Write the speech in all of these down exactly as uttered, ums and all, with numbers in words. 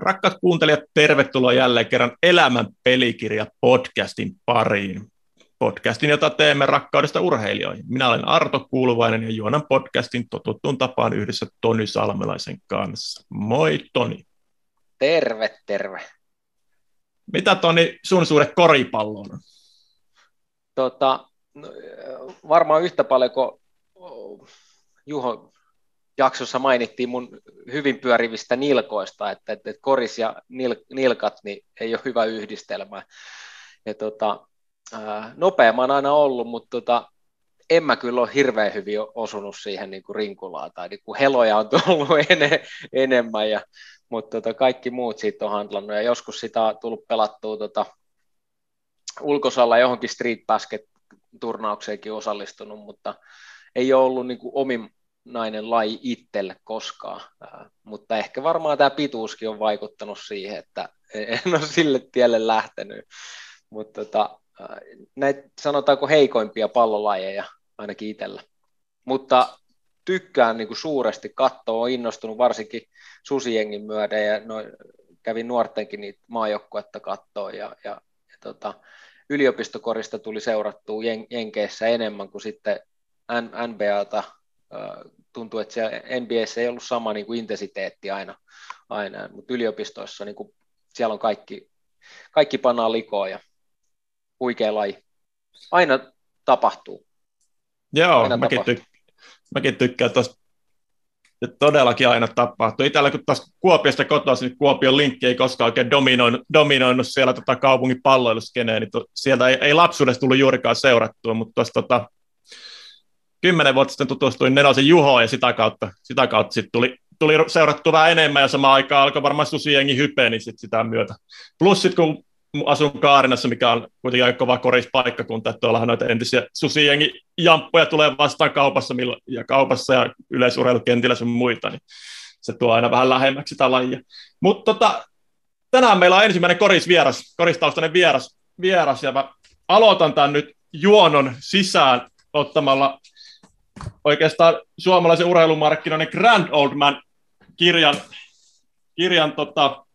Rakkaat kuuntelijat, tervetuloa jälleen kerran Elämän pelikirja podcastin pariin. Podcastin, jota teemme rakkaudesta urheilijoihin. Minä olen Arto Kuuluvainen ja juonan podcastin totuttuun tapaan yhdessä Toni Salmelaisen kanssa. Moi Toni. Terve, terve. Mitä Toni, sun suhde koripalloon? Tota, varmaan yhtä paljon kuin Juho jaksossa mainittiin mun hyvin pyörivistä nilkoista, että, että koris ja nil, nilkat niin ei ole hyvä yhdistelmä. Ja tota, nopea mä oon aina ollut, mutta tota, en mä kyllä ole hirveän hyvin osunut siihen niin kuin rinkulaan, tai niin kuin heloja on tullut en, enemmän, ja, mutta tota, kaikki muut siitä on handlannut, ja joskus sitä on tullut pelattua tota, ulkosalla johonkin street basket-turnaukseenkin osallistunut, mutta ei ole ollut niin kuin omin nainen laji itselle koskaan, äh, mutta ehkä varmaan tämä pituuskin on vaikuttanut siihen, että en ole sille tielle lähtenyt, mutta tota, äh, näitä sanotaanko heikoimpia pallolajeja ainakin itsellä, mutta tykkään niin kuin suuresti katsoa, olen innostunut varsinkin susijengin myöden ja no, kävin nuortenkin niitä maajoukkuetta katsoa ja, ja, ja tota, yliopistokorista tuli seurattua jen, Jenkeissä enemmän kuin sitten N B A:ta. Tuntuu, että siellä N B A:ssa ei ollut sama niin kuin intensiteetti aina, aina. Mutta yliopistoissa niin kuin, siellä on kaikki, kaikki pannaan likoa ja huikea laji. Aina tapahtuu. Joo, aina mäkin, tapahtuu. Tyk- mäkin tykkään tuosta, että todellakin aina tapahtuu. Itellä kun taas Kuopiosta kotoisin, niin Kuopion linkki ei koskaan oikein dominoinut, dominoinut siellä tota kaupungin palloiluskeneen, niin to, sieltä ei, ei lapsuudessa tullut juurikaan seurattua, mutta tuossa tota, Kymmenen vuotta sitten tutustuin Nenosen Juhoon ja sitä kautta, sitä kautta sit tuli, tuli seurattua vähän enemmän ja samaan aikaan alkoi varmaan susijengi hypeä, niin sit sitä myötä. Plus sitten kun asun Kaarinassa, mikä on kuitenkin aika kova korispaikkakunta, että tuollahan noita entisiä susijengi jamppoja tulee vastaan kaupassa ja, kaupassa ja yleisurheilukentillä sun muita, niin se tuo aina vähän lähemmäksi sitä lajia. Mutta tota, tänään meillä on ensimmäinen korisvieras, koristaustainen vieras, vieras ja mä aloitan tämän nyt juonon sisään ottamalla oikeastaan suomalaisen urheilumarkkinoiden Grand Old Man kirjan, kirjan tota,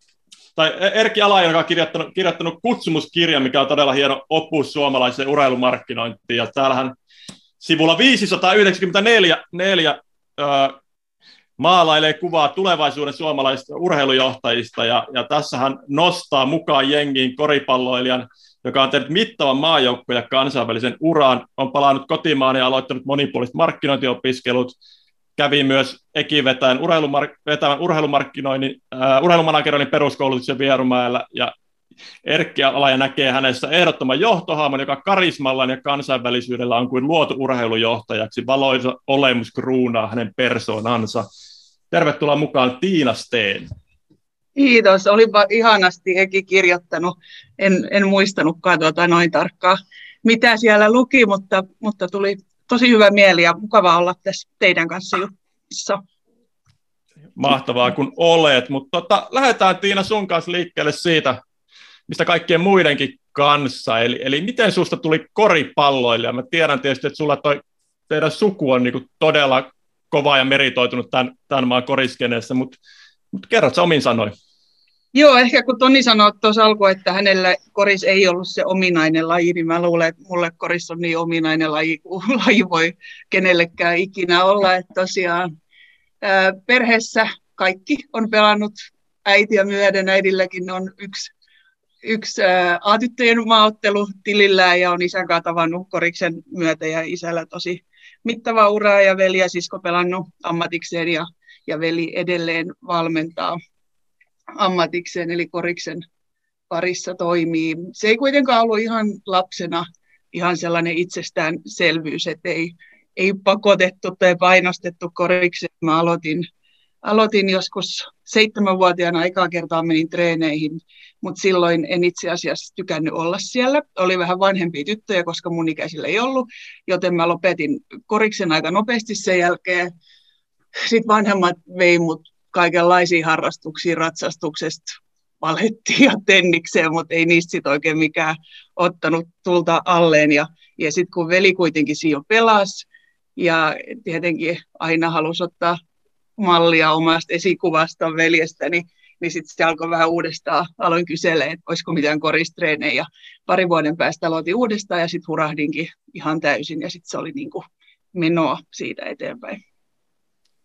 tai Erkki Alain, joka on kirjoittanut, kirjoittanut kutsumuskirjan, mikä on todella hieno opus suomalaisen urheilumarkkinointiin. Ja täällähän sivulla viisisataayhdeksänkymmentäneljä neljä, öö, maalailee kuvaa tulevaisuuden suomalaisista urheilujohtajista. Ja, ja tässähän nostaa mukaan jengiin koripalloilijan, joka on tehnyt mittavan maajoukkoja kansainvälisen uran, on palannut kotimaan ja aloittanut monipuoliset markkinointiopiskelut, kävi myös Ekivetäjän urheilumark- urheilumarkkinoinnin, äh, urheilumanageroinnin peruskoulutuksen Vierumäellä, ja Erkki Alaja näkee hänessä ehdottoman johtohahmon, joka karismallaan ja kansainvälisyydellä on kuin luotu urheilujohtajaksi, valoisa olemus kruunaa hänen persoonansa. Tervetuloa mukaan Tiina Steen. Kiitos, olipa ihanasti Eki kirjoittanut. En, en muistanutkaan tuota noin tarkkaan, mitä siellä luki, mutta, mutta tuli tosi hyvä mieli ja mukava olla tässä teidän kanssa juttuissa. Mahtavaa, kun olet, mutta tota, lähdetään Tiina sun kanssa liikkeelle siitä, mistä kaikkien muidenkin kanssa. Eli, eli miten susta tuli koripalloilija? Mä tiedän tietysti, että sulla toi teidän suku on niinku todella kova ja meritoitunut tämän, tämän maan koriskeneessä, mutta Mutta kerrot sä omin sanoin. Joo, ehkä kun Toni sanoi tuossa alkuun, että hänellä koris ei ollut se ominainen laji, niin mä luulen, että mulle koris on niin ominainen laji, kun laji voi kenellekään ikinä olla. Että tosiaan ää, perheessä kaikki on pelannut äitiä myöden. Äidilläkin on yksi, yksi ää, A-tyttöjen maaottelu tilillään ja on isän kanssa tavannut koriksen myötä. Ja isällä tosi mittava uraa ja veli ja sisko pelannut ammatikseen ja ja veli edelleen valmentaa ammatikseen, eli koriksen parissa toimii. Se ei kuitenkaan ollut ihan lapsena ihan sellainen itsestäänselvyys, että ei, ei pakotettu tai painostettu korikseen. Mä aloitin, aloitin joskus seitsemänvuotiaana, ekaa kertaa menin treeneihin, mutta silloin en itse asiassa tykännyt olla siellä. Oli vähän vanhempia tyttöjä, koska mun ikäisillä ei ollut, joten mä lopetin koriksen aika nopeasti sen jälkeen. Sitten vanhemmat vei mut kaikenlaisiin harrastuksiin, ratsastuksesta valettiin ja tennikseen, mutta ei niistä sit oikein mikään ottanut tulta alleen. Ja, ja sitten kun veli kuitenkin siinä pelasi ja tietenkin aina halusi ottaa mallia omasta esikuvasta veljestä, niin niin sitten se alkoi vähän uudestaan. Aloin kyselemään, että olisiko mitään koristreenejä. Ja pari vuoden päästä aloitin uudestaan ja sitten hurahdinkin ihan täysin. Ja sitten se oli niin kuin menoa siitä eteenpäin.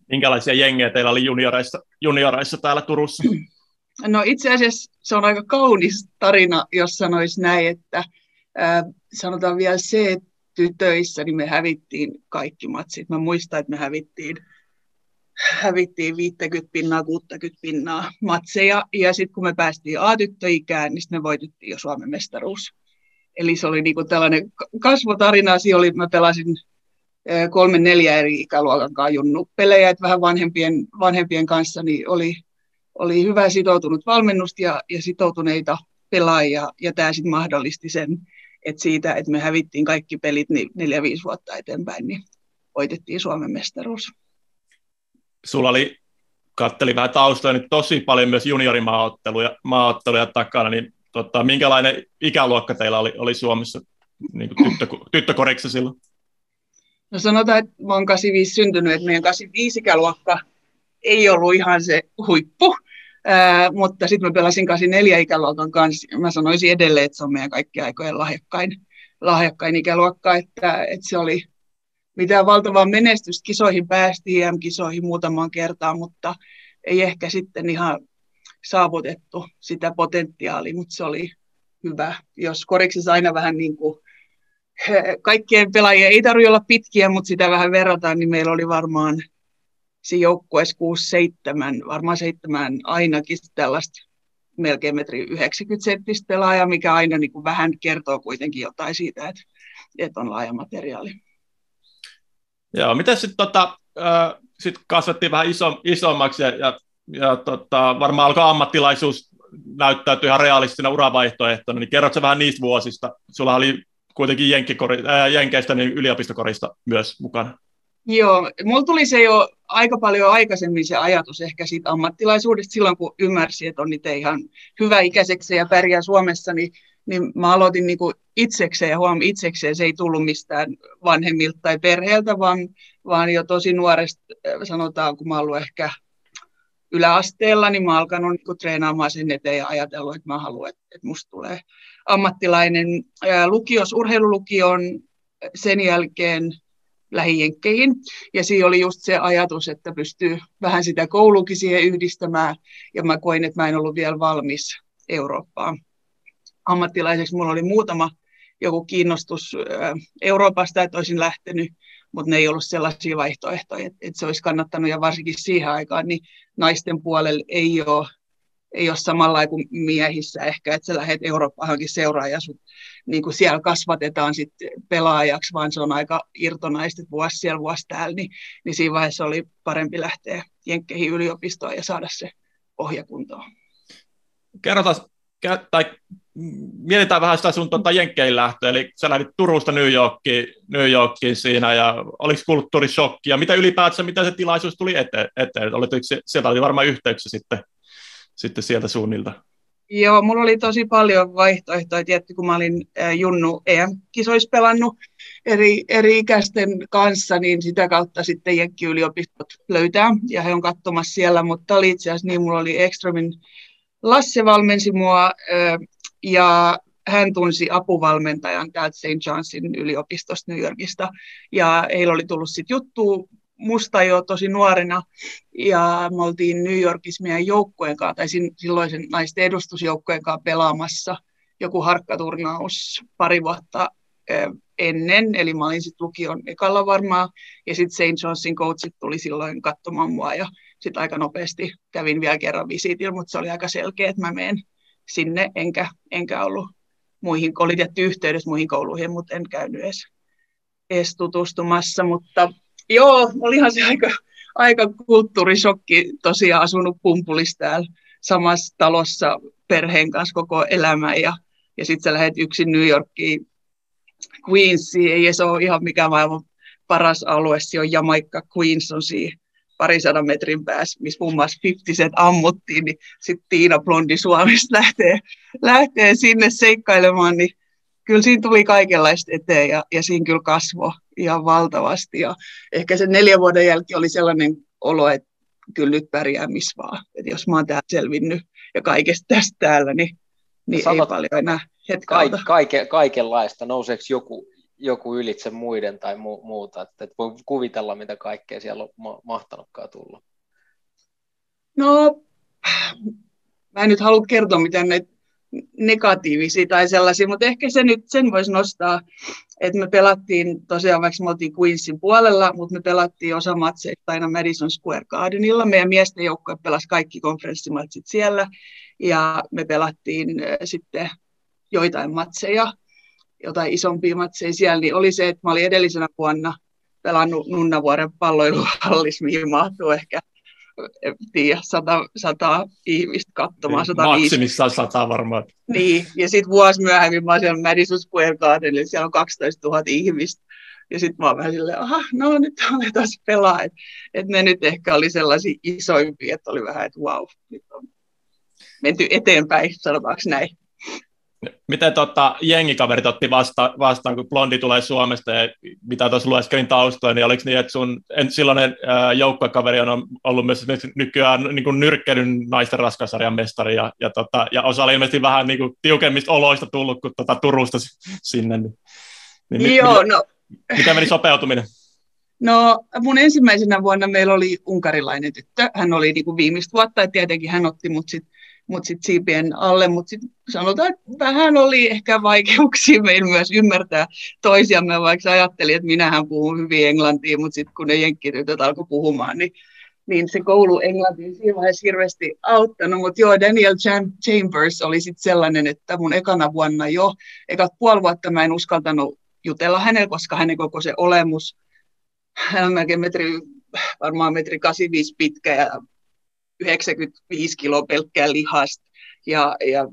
Minkälaisia jengejä teillä oli junioreissa, junioreissa täällä Turussa? No itse asiassa se on aika kaunis tarina, jos sanoisi näin, että äh, sanotaan vielä se, että tytöissä niin me hävittiin kaikki matsit. Mä muistan, että me hävittiin, hävittiin viisikymmentä pinnaa, kuusikymmentä pinnaa matseja. Ja sitten kun me päästiin A-tyttöikään, niin me voitettiin jo Suomen mestaruus. Eli se oli niinku tällainen kasvotarina. Siinä oli, mä pelasin kolme neljä eri ikäluokan kanssa junnupelejä. Et vähän vanhempien, vanhempien kanssa niin oli, oli hyvä sitoutunut valmennus ja, ja sitoutuneita pelaajia. Ja tämä sitten mahdollisti sen. Että siitä, että me hävittiin kaikki pelit niin neljä, viisi vuotta eteenpäin, niin voitettiin Suomen mestaruus. Sulla oli, katselin vähän taustoja, niin tosi paljon myös juniorimaaotteluja maaotteluja takana, niin tota, minkälainen ikäluokka teillä oli, oli Suomessa niin tyttö, tyttökoriksi silloin? No sanotaan, että mä oon kahdeksankymmentäviisi syntynyt, että meidän kahdeksankymmentäviisi-ikäluokka ei ollut ihan se huippu. Äh, mutta sitten mä pelasin kahdeksankymmentäneljä-ikäluokan kanssa. Mä sanoisin edelleen, että se on meidän kaikkien aikojen lahjakkain, lahjakkain ikäluokka. Että, että se oli mitään valtavaa menestystä. Kisoihin päästiin, E M-kisoihin muutamaan kertaan, mutta ei ehkä sitten ihan saavutettu sitä potentiaalia. Mutta se oli hyvä. Jos koriksessa aina vähän niin kuin kaikkien pelaajien ei tarvitse olla pitkiä, mutta sitä vähän verrataan, niin meillä oli varmaan se joukkueessa kuusi seitsemän, varmaan seitsemän ainakin tällaista melkein metri yhdeksänkymmentä senttistä pelaajaa, mikä aina niin kuin vähän kertoo kuitenkin jotain siitä, että, että on laaja materiaali. Joo, miten sitten tota, äh, sit kasvettiin vähän iso, isommaksi ja, ja, ja tota, varmaan alkaa ammattilaisuus näyttäytyy ihan realistina uravaihtoehtona, niin kerrotko vähän niistä vuosista? Sulla oli kuitenkin äh, jenkeistä niin yliopistokorista myös mukana. Joo, mulla tuli se jo aika paljon aikaisemmin se ajatus ehkä siitä ammattilaisuudesta silloin, kun ymmärsin, että on itse ihan hyvä ikäiseksi ja pärjää Suomessa, niin, niin mä aloitin niin kuin itsekseen ja huomaan itsekseen. Se ei tullut mistään vanhemmilta tai perheeltä, vaan, vaan jo tosi nuoresta, sanotaan, kun mä oon ollut ehkä yläasteella, niin mä oon alkanut niin kuin treenaamaan sen eteen ja ajatellut, että mä haluan, että musta tulee ammattilainen. Lukios, urheilulukion sen jälkeen lähijenkkeihin. Ja siinä oli just se ajatus, että pystyy vähän sitä koulukin siihen yhdistämään. Ja mä koin, että mä en ollut vielä valmis Eurooppaan. Ammattilaiseksi mulla oli muutama joku kiinnostus Euroopasta, että olisin lähtenyt, mutta ne ei ollut sellaisia vaihtoehtoja, että se olisi kannattanut. Ja varsinkin siihen aikaan, niin naisten puolella ei ole, ei ole samalla kuin miehissä ehkä, että sä lähdet Eurooppaankin seuraan ja sut, niin kuin siellä kasvatetaan sit pelaajaksi, vaan se on aika irtonaista vuosi siellä, vuosi täällä, niin, niin siinä vaiheessa oli parempi lähteä jenkkeihin yliopistoon ja saada se pohjakuntoon. Kerrotaan, tai mietitään vähän sitä sun tuota jenkkeihin lähtöä, eli sä lähdit Turusta New Yorkiin, New Yorkiin siinä, ja oliko kulttuurishokki, ja mitä ylipäätään, miten se tilaisuus tuli eteen? eteen? Sieltä oli varmaan yhteyksiä sitten. Sitten sieltä suunnilta. Joo, mulla oli tosi paljon vaihtoehtoja, tietty, kun mä olin äh, Junnu E M-kisoissa pelannut eri, eri ikäisten kanssa, niin sitä kautta sitten jenkkiyliopistot löytää, ja he on katsomassa siellä, mutta oli itse asiassa niin, mulla oli Ekströmin Lasse valmensi mua, äh, ja hän tunsi apuvalmentajan täältä Saint John'sin yliopistosta New Yorkista, ja heillä oli tullut sitten juttua musta jo tosi nuorena, ja me oltiin New Yorkissa meidän joukkueen kanssa, tai silloisen naisten edustusjoukkueen kanssa pelaamassa joku harkkaturnaus pari vuotta ennen, eli mä olin sitten lukion ekalla varmaan, ja sitten Saint John'sin coachit tuli silloin katsomaan mua, ja sitten aika nopeasti kävin vielä kerran visiitillä, mutta se oli aika selkeä, että mä menen sinne, enkä, enkä ollut muihin, oli tietty yhteydessä muihin kouluihin, mutta en käynyt edes, edes tutustumassa, mutta joo, olihan se aika, aika kulttuurishokki, tosiaan asunut Pumpulissa täällä samassa talossa perheen kanssa koko elämän, ja, ja sitten sä lähdet yksin New Yorkiin, Queensiin, ei se ole ihan mikään maailman paras alue, se on Jamaikka, Queens on siinä parisadan metrin päässä, missä muun muassa viisikymmentä ammuttiin, niin sitten Tiina Blondi Suomesta lähtee, lähtee sinne seikkailemaan, niin kyllä siinä tuli kaikenlaista eteen, ja, ja siinä kyllä kasvoi ihan valtavasti. Ja ehkä sen neljän vuoden jälki oli sellainen olo, että kyllä nyt pärjää missä vaan. Et jos mä oon täällä selvinnyt ja kaikesta tästä täällä, niin, niin ei paljon enää hetkaa kaik, kaike, Kaikenlaista, nouseeko joku, joku ylitse muiden tai mu, muuta? Et, et voi kuvitella, mitä kaikkea siellä on ma, mahtanutkaan tulla. No, mä en nyt halua kertoa mitään näitä negatiivisia tai sellaisia, mutta ehkä se nyt, sen voisi nostaa, että me pelattiin tosiaan, vaikka me oltiin Queensin puolella, mutta me pelattiin osa matseista aina Madison Square Gardenilla. Meidän miesten joukkue pelasi kaikki konferenssimatsit siellä ja me pelattiin sitten joitain matseja, jotain isompia matseja siellä, niin oli se, että mä olin edellisenä vuonna pelannut Nunnavuoren palloiluhallissa, mihin mahtuu ehkä tiedä, sata, sata ihmistä katsomaan, sataviisi. Maksimissaan sata varmaan. Niin, ja sitten vuosi myöhemmin mä oon siellä Madison Square Gardenilla, siellä on kaksitoistatuhatta ihmistä, ja sitten mä oon vähän silleen, aha, no nyt aletaan pelaa, että et ne nyt ehkä oli sellaisia isoimpia, että oli vähän, että wow, nyt on menty eteenpäin, sanotaanko näin. Miten tota, jengikaverit otti vasta, vastaan, kun blondi tulee Suomesta ja mitä tuossa lueskelin taustoja, niin oliko niin, että sun en, silloinen ää, joukkuekaveri on ollut myös nykyään niin kuin nyrkkeilyn naisten raskaussarjan mestari ja, ja, tota, ja osa oli ilmeisesti vähän niin kuin tiukemmista oloista tullut kuin tota, Turusta sinne. Niin, niin, Joo, mitä, no. Mitä meni sopeutuminen? No mun ensimmäisenä vuonna meillä oli unkarilainen tyttö, hän oli niin kuin viimeistä vuotta ja tietenkin hän otti mut sit mutta sitten siipien alle, mutta sitten sanotaan, että vähän oli ehkä vaikeuksia meillä myös ymmärtää toisiamme, vaikka ajattelin, että minähän puhun hyvin englantia, mutta sitten kun ne jenkkitytöt alkoi puhumaan, niin, niin se koulu englantia siinä vaiheessa hirveästi auttanut, mutta joo, Daniel Jan Chambers oli sitten sellainen, että mun ekana vuonna jo, ekat puoli vuotta mä en uskaltanut jutella hänelle, koska hänen koko se olemus, hän on melkein metri, varmaan metri kahdeksankymmentäviisi pitkä ja yhdeksänkymmentäviisi kiloa pelkkää lihasta ja, ja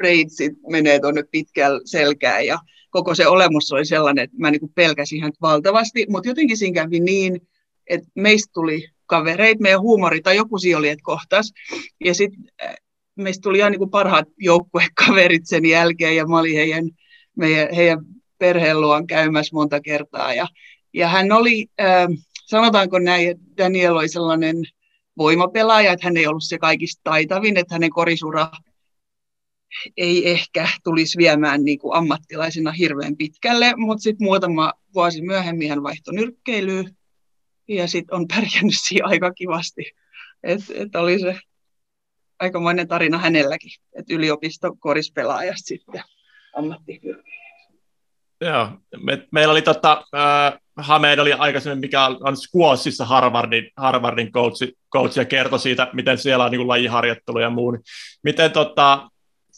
reitsit menee tuonne pitkällä selkään ja koko se olemus oli sellainen, että mä niin kuin pelkäsin ihan valtavasti, mutta jotenkin siinä kävi niin, että meistä tuli kavereita, meidän huumori tai joku siinä oli, että kohtas ja sitten meistä tuli ihan niin kuin parhaat joukkuekaverit sen jälkeen ja mä olin heidän, meidän, heidän perheen luon käymässä monta kertaa ja, ja hän oli, äh, sanotaanko näin, että Daniel oli sellainen voimapelaaja, että hän ei ollut se kaikista taitavin, että hänen korisura ei ehkä tulisi viemään niin kuin ammattilaisena hirveän pitkälle, mutta sitten muutama vuosi myöhemmin hän vaihtoi nyrkkeilyyn ja sitten on pärjännyt siinä aika kivasti. Et, et oli se aikamoinen tarina hänelläkin, että yliopistokorispelaajasta sitten ammattinyrkkeilyyn. Joo, me, meillä oli tota... Ää... Hamed oli aikaisemmin, mikä on Squashissa Harvardin, Harvardin coachi, coachi ja kertoi siitä, miten siellä on niin kuin lajiharjoittelu ja muu. Miten tota,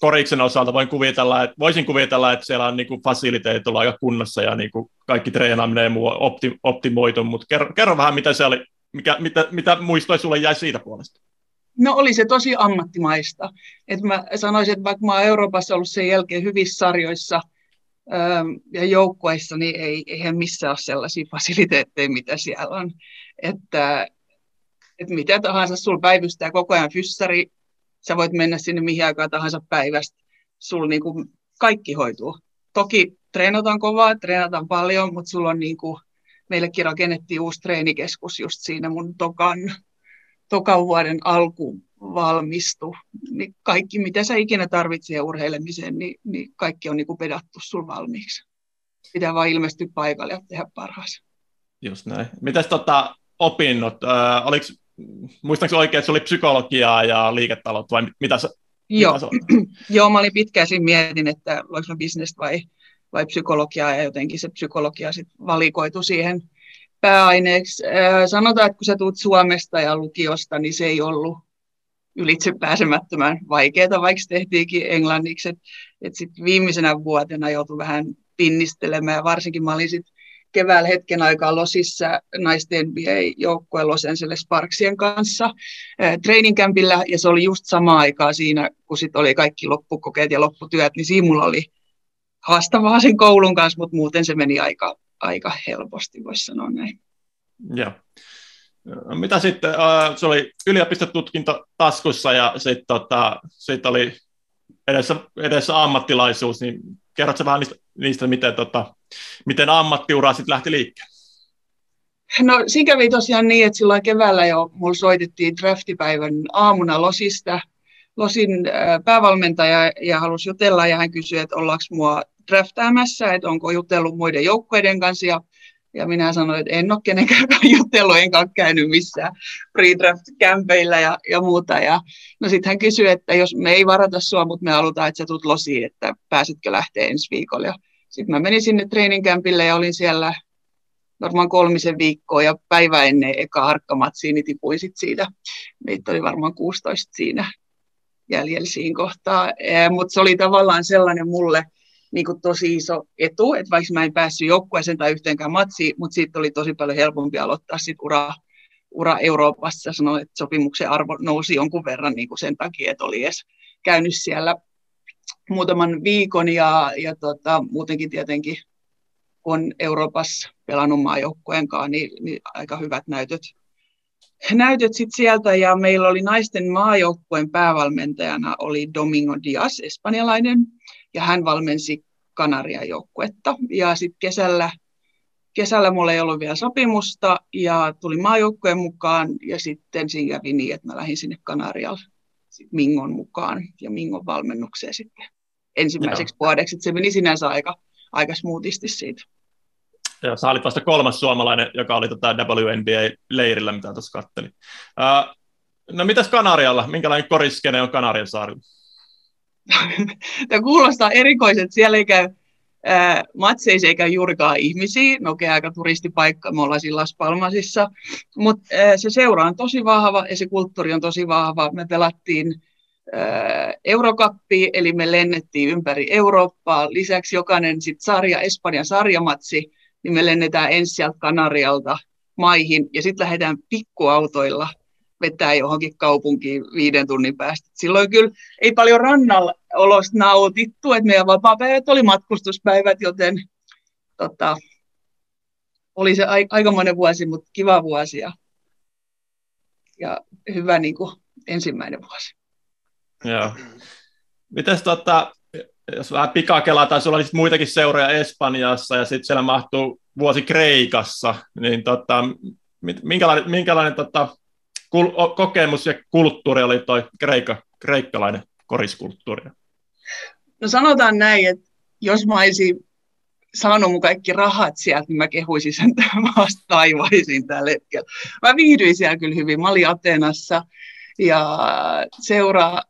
koriksen osalta voin kuvitella, että, voisin kuvitella, että siellä on niin kuin fasiliteet ollut aika kunnossa ja niin kuin kaikki treenaaminen ja muu opti, optimoitu, mutta kerro, kerro vähän, mitä, se oli, mikä, mitä, mitä muistoja sulle jäi siitä puolesta? No oli se tosi ammattimaista. Et mä sanoisin, että vaikka mä oon Euroopassa ollut sen jälkeen hyvissä sarjoissa, ja joukkueissa, niin ei, eihän missään ole sellaisia fasiliteetteja, mitä siellä on. Että, että mitä tahansa, sulla päivystää koko ajan fyssari, sä voit mennä sinne mihin aikaan tahansa päivästä, sulla niin kuin kaikki hoituu. Toki treenataan kovaa, treenataan paljon, mutta sulla on niin kuin, meillekin rakennettiin uusi treenikeskus just siinä mun tokan, tokan vuoden alkuun valmistu, niin kaikki mitä sä ikinä tarvitsee urheilemiseen, niin, niin kaikki on niin kuin pedattu sun valmiiksi. Pitää vaan ilmestyä paikalle ja tehdä parhaansa. Just näin. Mitäs tota, opinnot? Öö, oliks, muistanko oikein, että se oli psykologiaa ja liiketaloutta vai mitä se on? Joo, mä olin pitkään siinä mietin, että oliko mä business vai, vai psykologiaa ja jotenkin se psykologia sit valikoitu siihen pääaineeksi. Öö, sanotaan, että kun sä tuut Suomesta ja lukiosta, niin se ei ollut ylitse pääsemättömän vaikeaa, vaikka tehtiinkin englanniksi. Et, et sit viimeisenä vuotena joutui vähän pinnistelemään. Varsinkin mä olin sit keväällä hetken aikaa Losissa naisten N B A-joukkueen Los Angeles Sparksien kanssa ää, training campillä, ja se oli just samaa aikaa siinä, kun sit oli kaikki loppukokeet ja lopputyöt, niin siinä mulla oli haastavaa sen koulun kanssa, mutta muuten se meni aika, aika helposti, voisi sanoa näin. Joo. Mitä sitten, äh, se oli yliopistotutkinto taskussa ja sitten tota, sit oli edessä, edessä ammattilaisuus, niin kerrotko vähän niistä, niistä miten, tota, miten ammattiura sitten lähti liikkeelle? No se kävi tosiaan niin, että silloin keväällä jo mulla soitettiin draftipäivän aamuna Losista. Losin päävalmentaja ja halusi jutella ja hän kysyi, että ollaanko mua draftaamassa, että onko jutellut muiden joukkueiden kanssa. Ja, ja minä sanoin, että en ole kenenkään jutellut, enkä ole käynyt missään pre-draft-kämpeillä ja, ja muuta. Ja, no sitten hän kysyi, että jos me ei varata sua, mutta me halutaan, että sä tulet Losiin, että pääsetkö lähteä ensi viikolla. Sitten mä menin sinne treeninkämpille ja olin siellä varmaan kolmisen viikkoa ja päivä ennen eka harkkamatsiin, niin tipuin sit siitä. Meitä oli varmaan kuusitoista siinä jäljellä siinä kohtaa. Mutta se oli tavallaan sellainen mulle niin kuin tosi iso etu, että vaikka mä en päässyt joukkueeseen tai yhteenkään matsiin, mutta siitä oli tosi paljon helpompi aloittaa sit ura, ura Euroopassa. Sanoin, että sopimuksen arvo nousi jonkun verran niin kuin sen takia, että oli edes käynyt siellä muutaman viikon ja, ja tota, muutenkin tietenkin on Euroopassa pelannut maajoukkueen kanssa, niin, niin aika hyvät näytöt. Näytöt sitten sieltä, ja meillä oli naisten maajoukkueen päävalmentajana oli Domingo Diaz, espanjalainen, ja hän valmensi Kanarian joukkuetta. Ja sitten kesällä, kesällä mulla ei ollut vielä sopimusta, ja tuli maajoukkueen mukaan, ja sitten siinä kävi niin, että mä lähdin sinne Kanarialle Mingon mukaan, ja Mingon valmennukseen sitten ensimmäiseksi Joo. vuodeksi. Se meni sinänsä aika, aika smoothisti siitä. Ja sä olit vasta kolmas suomalainen, joka oli tota W N B A-leirillä, mitä tuossa katselin. Uh, no mitäs Kanarialla? Minkälainen koriskene on Kanarian saarilla? Tämä kuulostaa erikoiset. Siellä ei käy äh, matseissa, ei käy juurikaan ihmisiä. No okei, aika turistipaikka. Me ollaan siinä Las Palmasissa. Mutta äh, se seura on tosi vahva ja se kulttuuri on tosi vahva. Me pelattiin Eurocupia, eli me lennettiin ympäri Eurooppaa. Lisäksi jokainen sit sarja, Espanjan sarjamatsi, niin me lennetään ensin sieltä Kanarialta maihin ja sitten lähdetään pikkuautoilla vetää johonkin kaupunkiin viiden tunnin päästä. Silloin kyllä ei paljon rannalla olosta nautittu, että meidän vapaapäivät oli matkustuspäivät, joten tota, oli se aikamoinen vuosi, mutta kiva vuosi ja, ja hyvä niin kuin ensimmäinen vuosi. Joo. Mites tota, jos vähän pikakelataan, sulla on muitakin seuroja Espanjassa ja sitten siellä mahtuu vuosi Kreikassa, niin tota, minkälainen, minkälainen tota, kul, kokemus ja kulttuuri oli toi kreika, kreikkalainen koriskulttuuri? No sanotaan näin, että jos mä olisin saanut mun kaikki rahat sieltä, niin mä kehuisin sen maasta taivaisiin tällä hetkellä. Mä viihdyin siellä kyllä hyvin, mä olin Atenassa ja seuraa.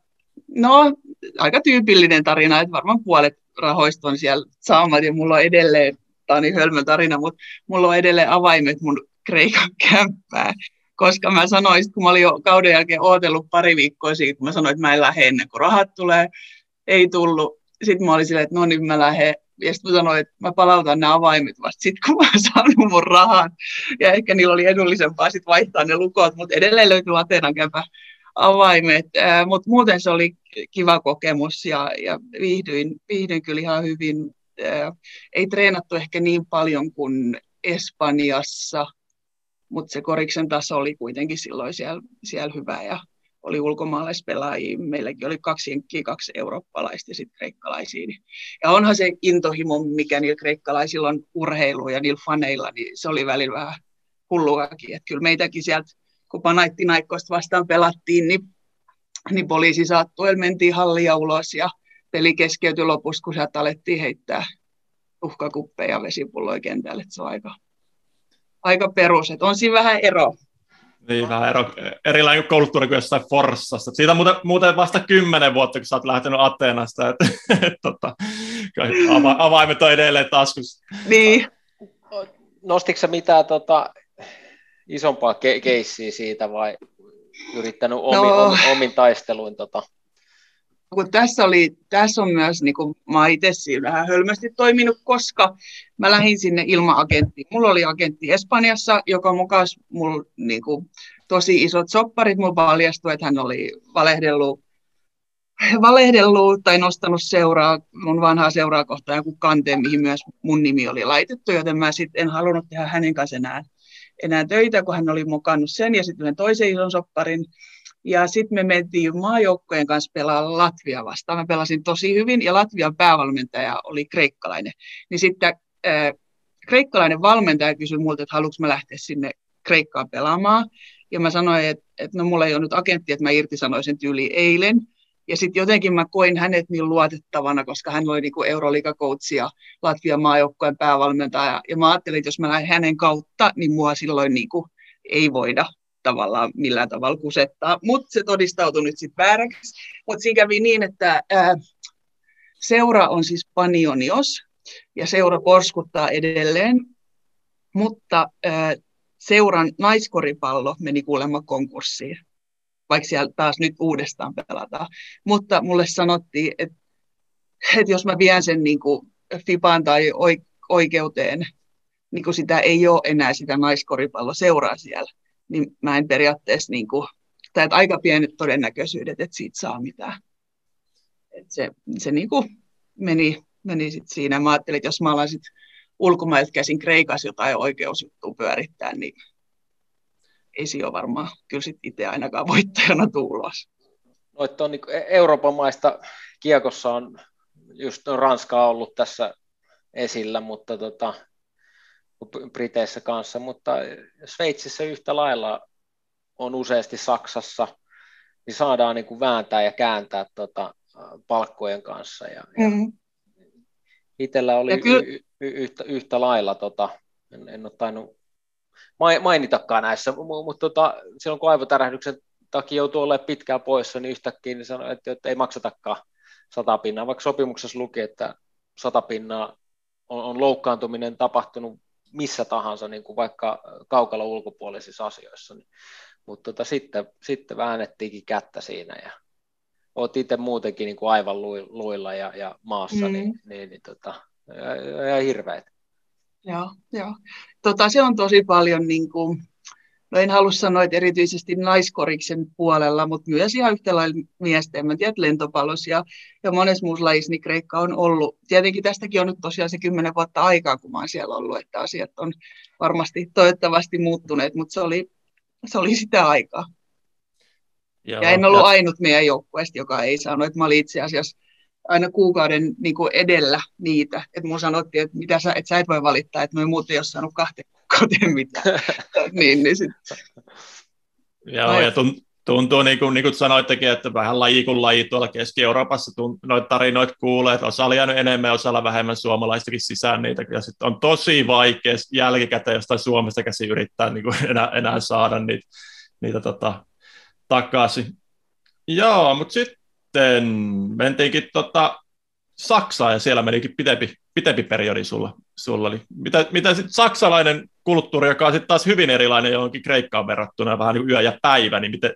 No, aika tyypillinen tarina, että varmaan puolet rahoista on siellä saamat ja mulla on edelleen, tämä on niin hölmö tarina, mutta mulla on edelleen avaimet mun Kreikan kämppää, koska mä sanoin, kun mä olin jo kauden jälkeen ootellut pari viikkoa siitä, kun mä sanoin, että mä en lähde ennen kuin rahat tulee, ei tullut. Sitten mä olin silleen, että no niin mä lähden. Ja sitten mä sanoin, että mä palautan nämä avaimet vasta sitten, kun mä oon saanut mun rahan. Ja ehkä niillä oli edullisempaa sitten vaihtaa ne lukot, mutta edelleen löytyy Atenan kämpää avaimet, mutta muuten se oli kiva kokemus ja, ja viihdyin, viihdyin kyllä ihan hyvin. Ei treenattu ehkä niin paljon kuin Espanjassa, mutta se koriksen taso oli kuitenkin silloin siellä, siellä hyvä ja oli ulkomaalaispelaajia. Meilläkin oli kaksi jenkkiä, kaksi eurooppalaista ja sitten kreikkalaisia. Ja onhan se intohimo, mikä niillä kreikkalaisilla on urheilu ja niillä faneilla, niin se oli välillä vähän hulluakin. Että kyllä meitäkin sieltä kun Panathinaikosta vastaan pelattiin, niin, niin poliisi saattuella mentiin hallia ulos ja peli keskeytyi lopussa, kun sieltä alettiin heittää tuhkakuppeja ja vesipulloja kentälle. Se on aika, aika perus. Et on siinä vähän ero. Niin, vähän ero. Erilainen kulttuuri kuin jossain Forssassa. Siitä on muuten, muuten vasta kymmenen vuotta, kun sä oot lähtenyt Ateenasta. Et, et, tota, ava, avaimet on edelleen taskussa. Niin. Nostitko sä mitään Tota... isompaa ke- keissiä siitä vai yrittänyt omin, no, omin, omin taisteluin? Tota. Kun tässä, oli, tässä on myös, niin kuin mä oon itse siinä vähän hölmästi toiminut, koska mä lähdin sinne ilman agenttia. Mulla oli agentti Espanjassa, joka mukaan mulla niin kuin tosi isot sopparit. Mulla paljastui, että hän oli valehdellut, valehdellut tai nostanut seuraa, mun vanhaa seuraa kohtaan joku kanteen, mihin myös mun nimi oli laitettu, joten mä sitten en halunnut tehdä hänen kanssa enää. enää töitä, kun hän oli mokannut sen ja sitten toisen ison sopparin. Ja sitten me mentiin maajoukkojen kanssa pelaamaan Latvia vastaan. Mä pelasin tosi hyvin ja Latvian päävalmentaja oli kreikkalainen. Niin sitten äh, kreikkalainen valmentaja kysyi multa, että haluanko mä lähteä sinne Kreikkaan pelaamaan. Ja mä sanoin, että, että no mulla ei ole nyt agentti, että mä irtisanoisin tyyliin eilen. Ja sitten jotenkin mä koin hänet niin luotettavana, koska hän oli niinku Euroliiga-coach ja Latvian maajoukkueen päävalmentaja. Ja mä ajattelin, että jos mä lähden hänen kautta, niin mua silloin niinku ei voida tavallaan millään tavalla kusettaa. Mutta se todistautui nyt sitten vääräksi. Mutta siinä kävi niin, että ää, seura on siis Panionios ja seura porskuttaa edelleen. Mutta ää, seuran naiskoripallo meni kuulemma konkurssiin, vaikka siellä taas nyt uudestaan pelataan. Mutta mulle sanottiin, että, että jos mä vien sen niin kuin FIBAan tai oikeuteen, niin kuin sitä ei ole enää sitä naiskoripalloseuraa siellä, niin mä en periaatteessa, niin kuin, tai että aika pienet todennäköisyydet, että siitä saa mitään. Että se se niin kuin meni, meni sitten siinä. Mä ajattelin, että jos mä alan sitten ulkomailta käsin Kreikassa jotain oikeusjuttua pyörittää, niin ei siinä ole varmaan kyllä sit itse ainakaan voittajana tuulos. No, että on niin Euroopan maista kiekossa on just no, Ranskaa ollut tässä esillä, mutta tota, Briteissä kanssa, mutta Sveitsissä yhtä lailla on useasti Saksassa, niin saadaan niin kuin vääntää ja kääntää tota, palkkojen kanssa. Ja, mm-hmm. ja itsellä oli ja kyllä... y- y- yhtä, yhtä lailla, tota, en, en ole tainnut mainitakaan näissä, mutta tota, silloin kun aivotärähdyksen takia joutuu olemaan pitkään poissa, niin yhtäkkiä niin sanoi, että, että ei maksatakaan sata pinnaa, vaikka sopimuksessa luki, että sata pinnaa on, on loukkaantuminen tapahtunut missä tahansa, niin kuin vaikka kaukalla ulkopuolisissa asioissa. Mutta tota, sitten, sitten väännettiinkin kättä siinä ja olet itse muutenkin niin kuin aivan luilla ja, ja maassa, mm. niin, niin, niin tota, ihan hirveitä. Joo, joo. Tota, se on tosi paljon, niin kuin, no en halua sanoa, että erityisesti naiskoriksen puolella, mutta myös ihan yhtä lailla miesten, mä tiedän, lentopallossa ja, ja monessa muussa lajissa, niin Kreikka on ollut. Tietenkin tästäkin on nyt tosiaan se kymmenen vuotta aikaa, kun mä oon siellä ollut, että asiat on varmasti toivottavasti muuttuneet, mutta se oli, se oli sitä aikaa. Joo, ja en ollut ja... ainut meidän joukkueesta, joka ei saanut, että mä olin itse asiassa aina kuukauden niin kuin edellä niitä, että mun sanottiin, että mitä sä, että sä et voi valittaa, että noin muuten ei ole saanut kahteen kuukauteen mitään. niin, niin sit. Joo, no, ja tuntuu, tuntuu niin, kuin, niin kuin sanoittekin, että vähän laji kuin laji tuolla Keski-Euroopassa tuntuu, noita tarinoita kuulee, että osalla jäänyt enemmän, osalla vähemmän suomalaistakin sisään niitä, ja sitten on tosi vaikea jälkikäteen jostain Suomesta käsi yrittää niin kuin enää, enää saada niitä, niitä tota, takaisin. Joo, mutta sitten Sitten mentiinkin tota Saksaan ja siellä menikin pitempi, pitempi periodi sulla. sulla oli. Mitä, mitä sitten saksalainen kulttuuri, joka on sitten taas hyvin erilainen johonkin Kreikkaan verrattuna, vähän niin yö ja päivä, niin miten,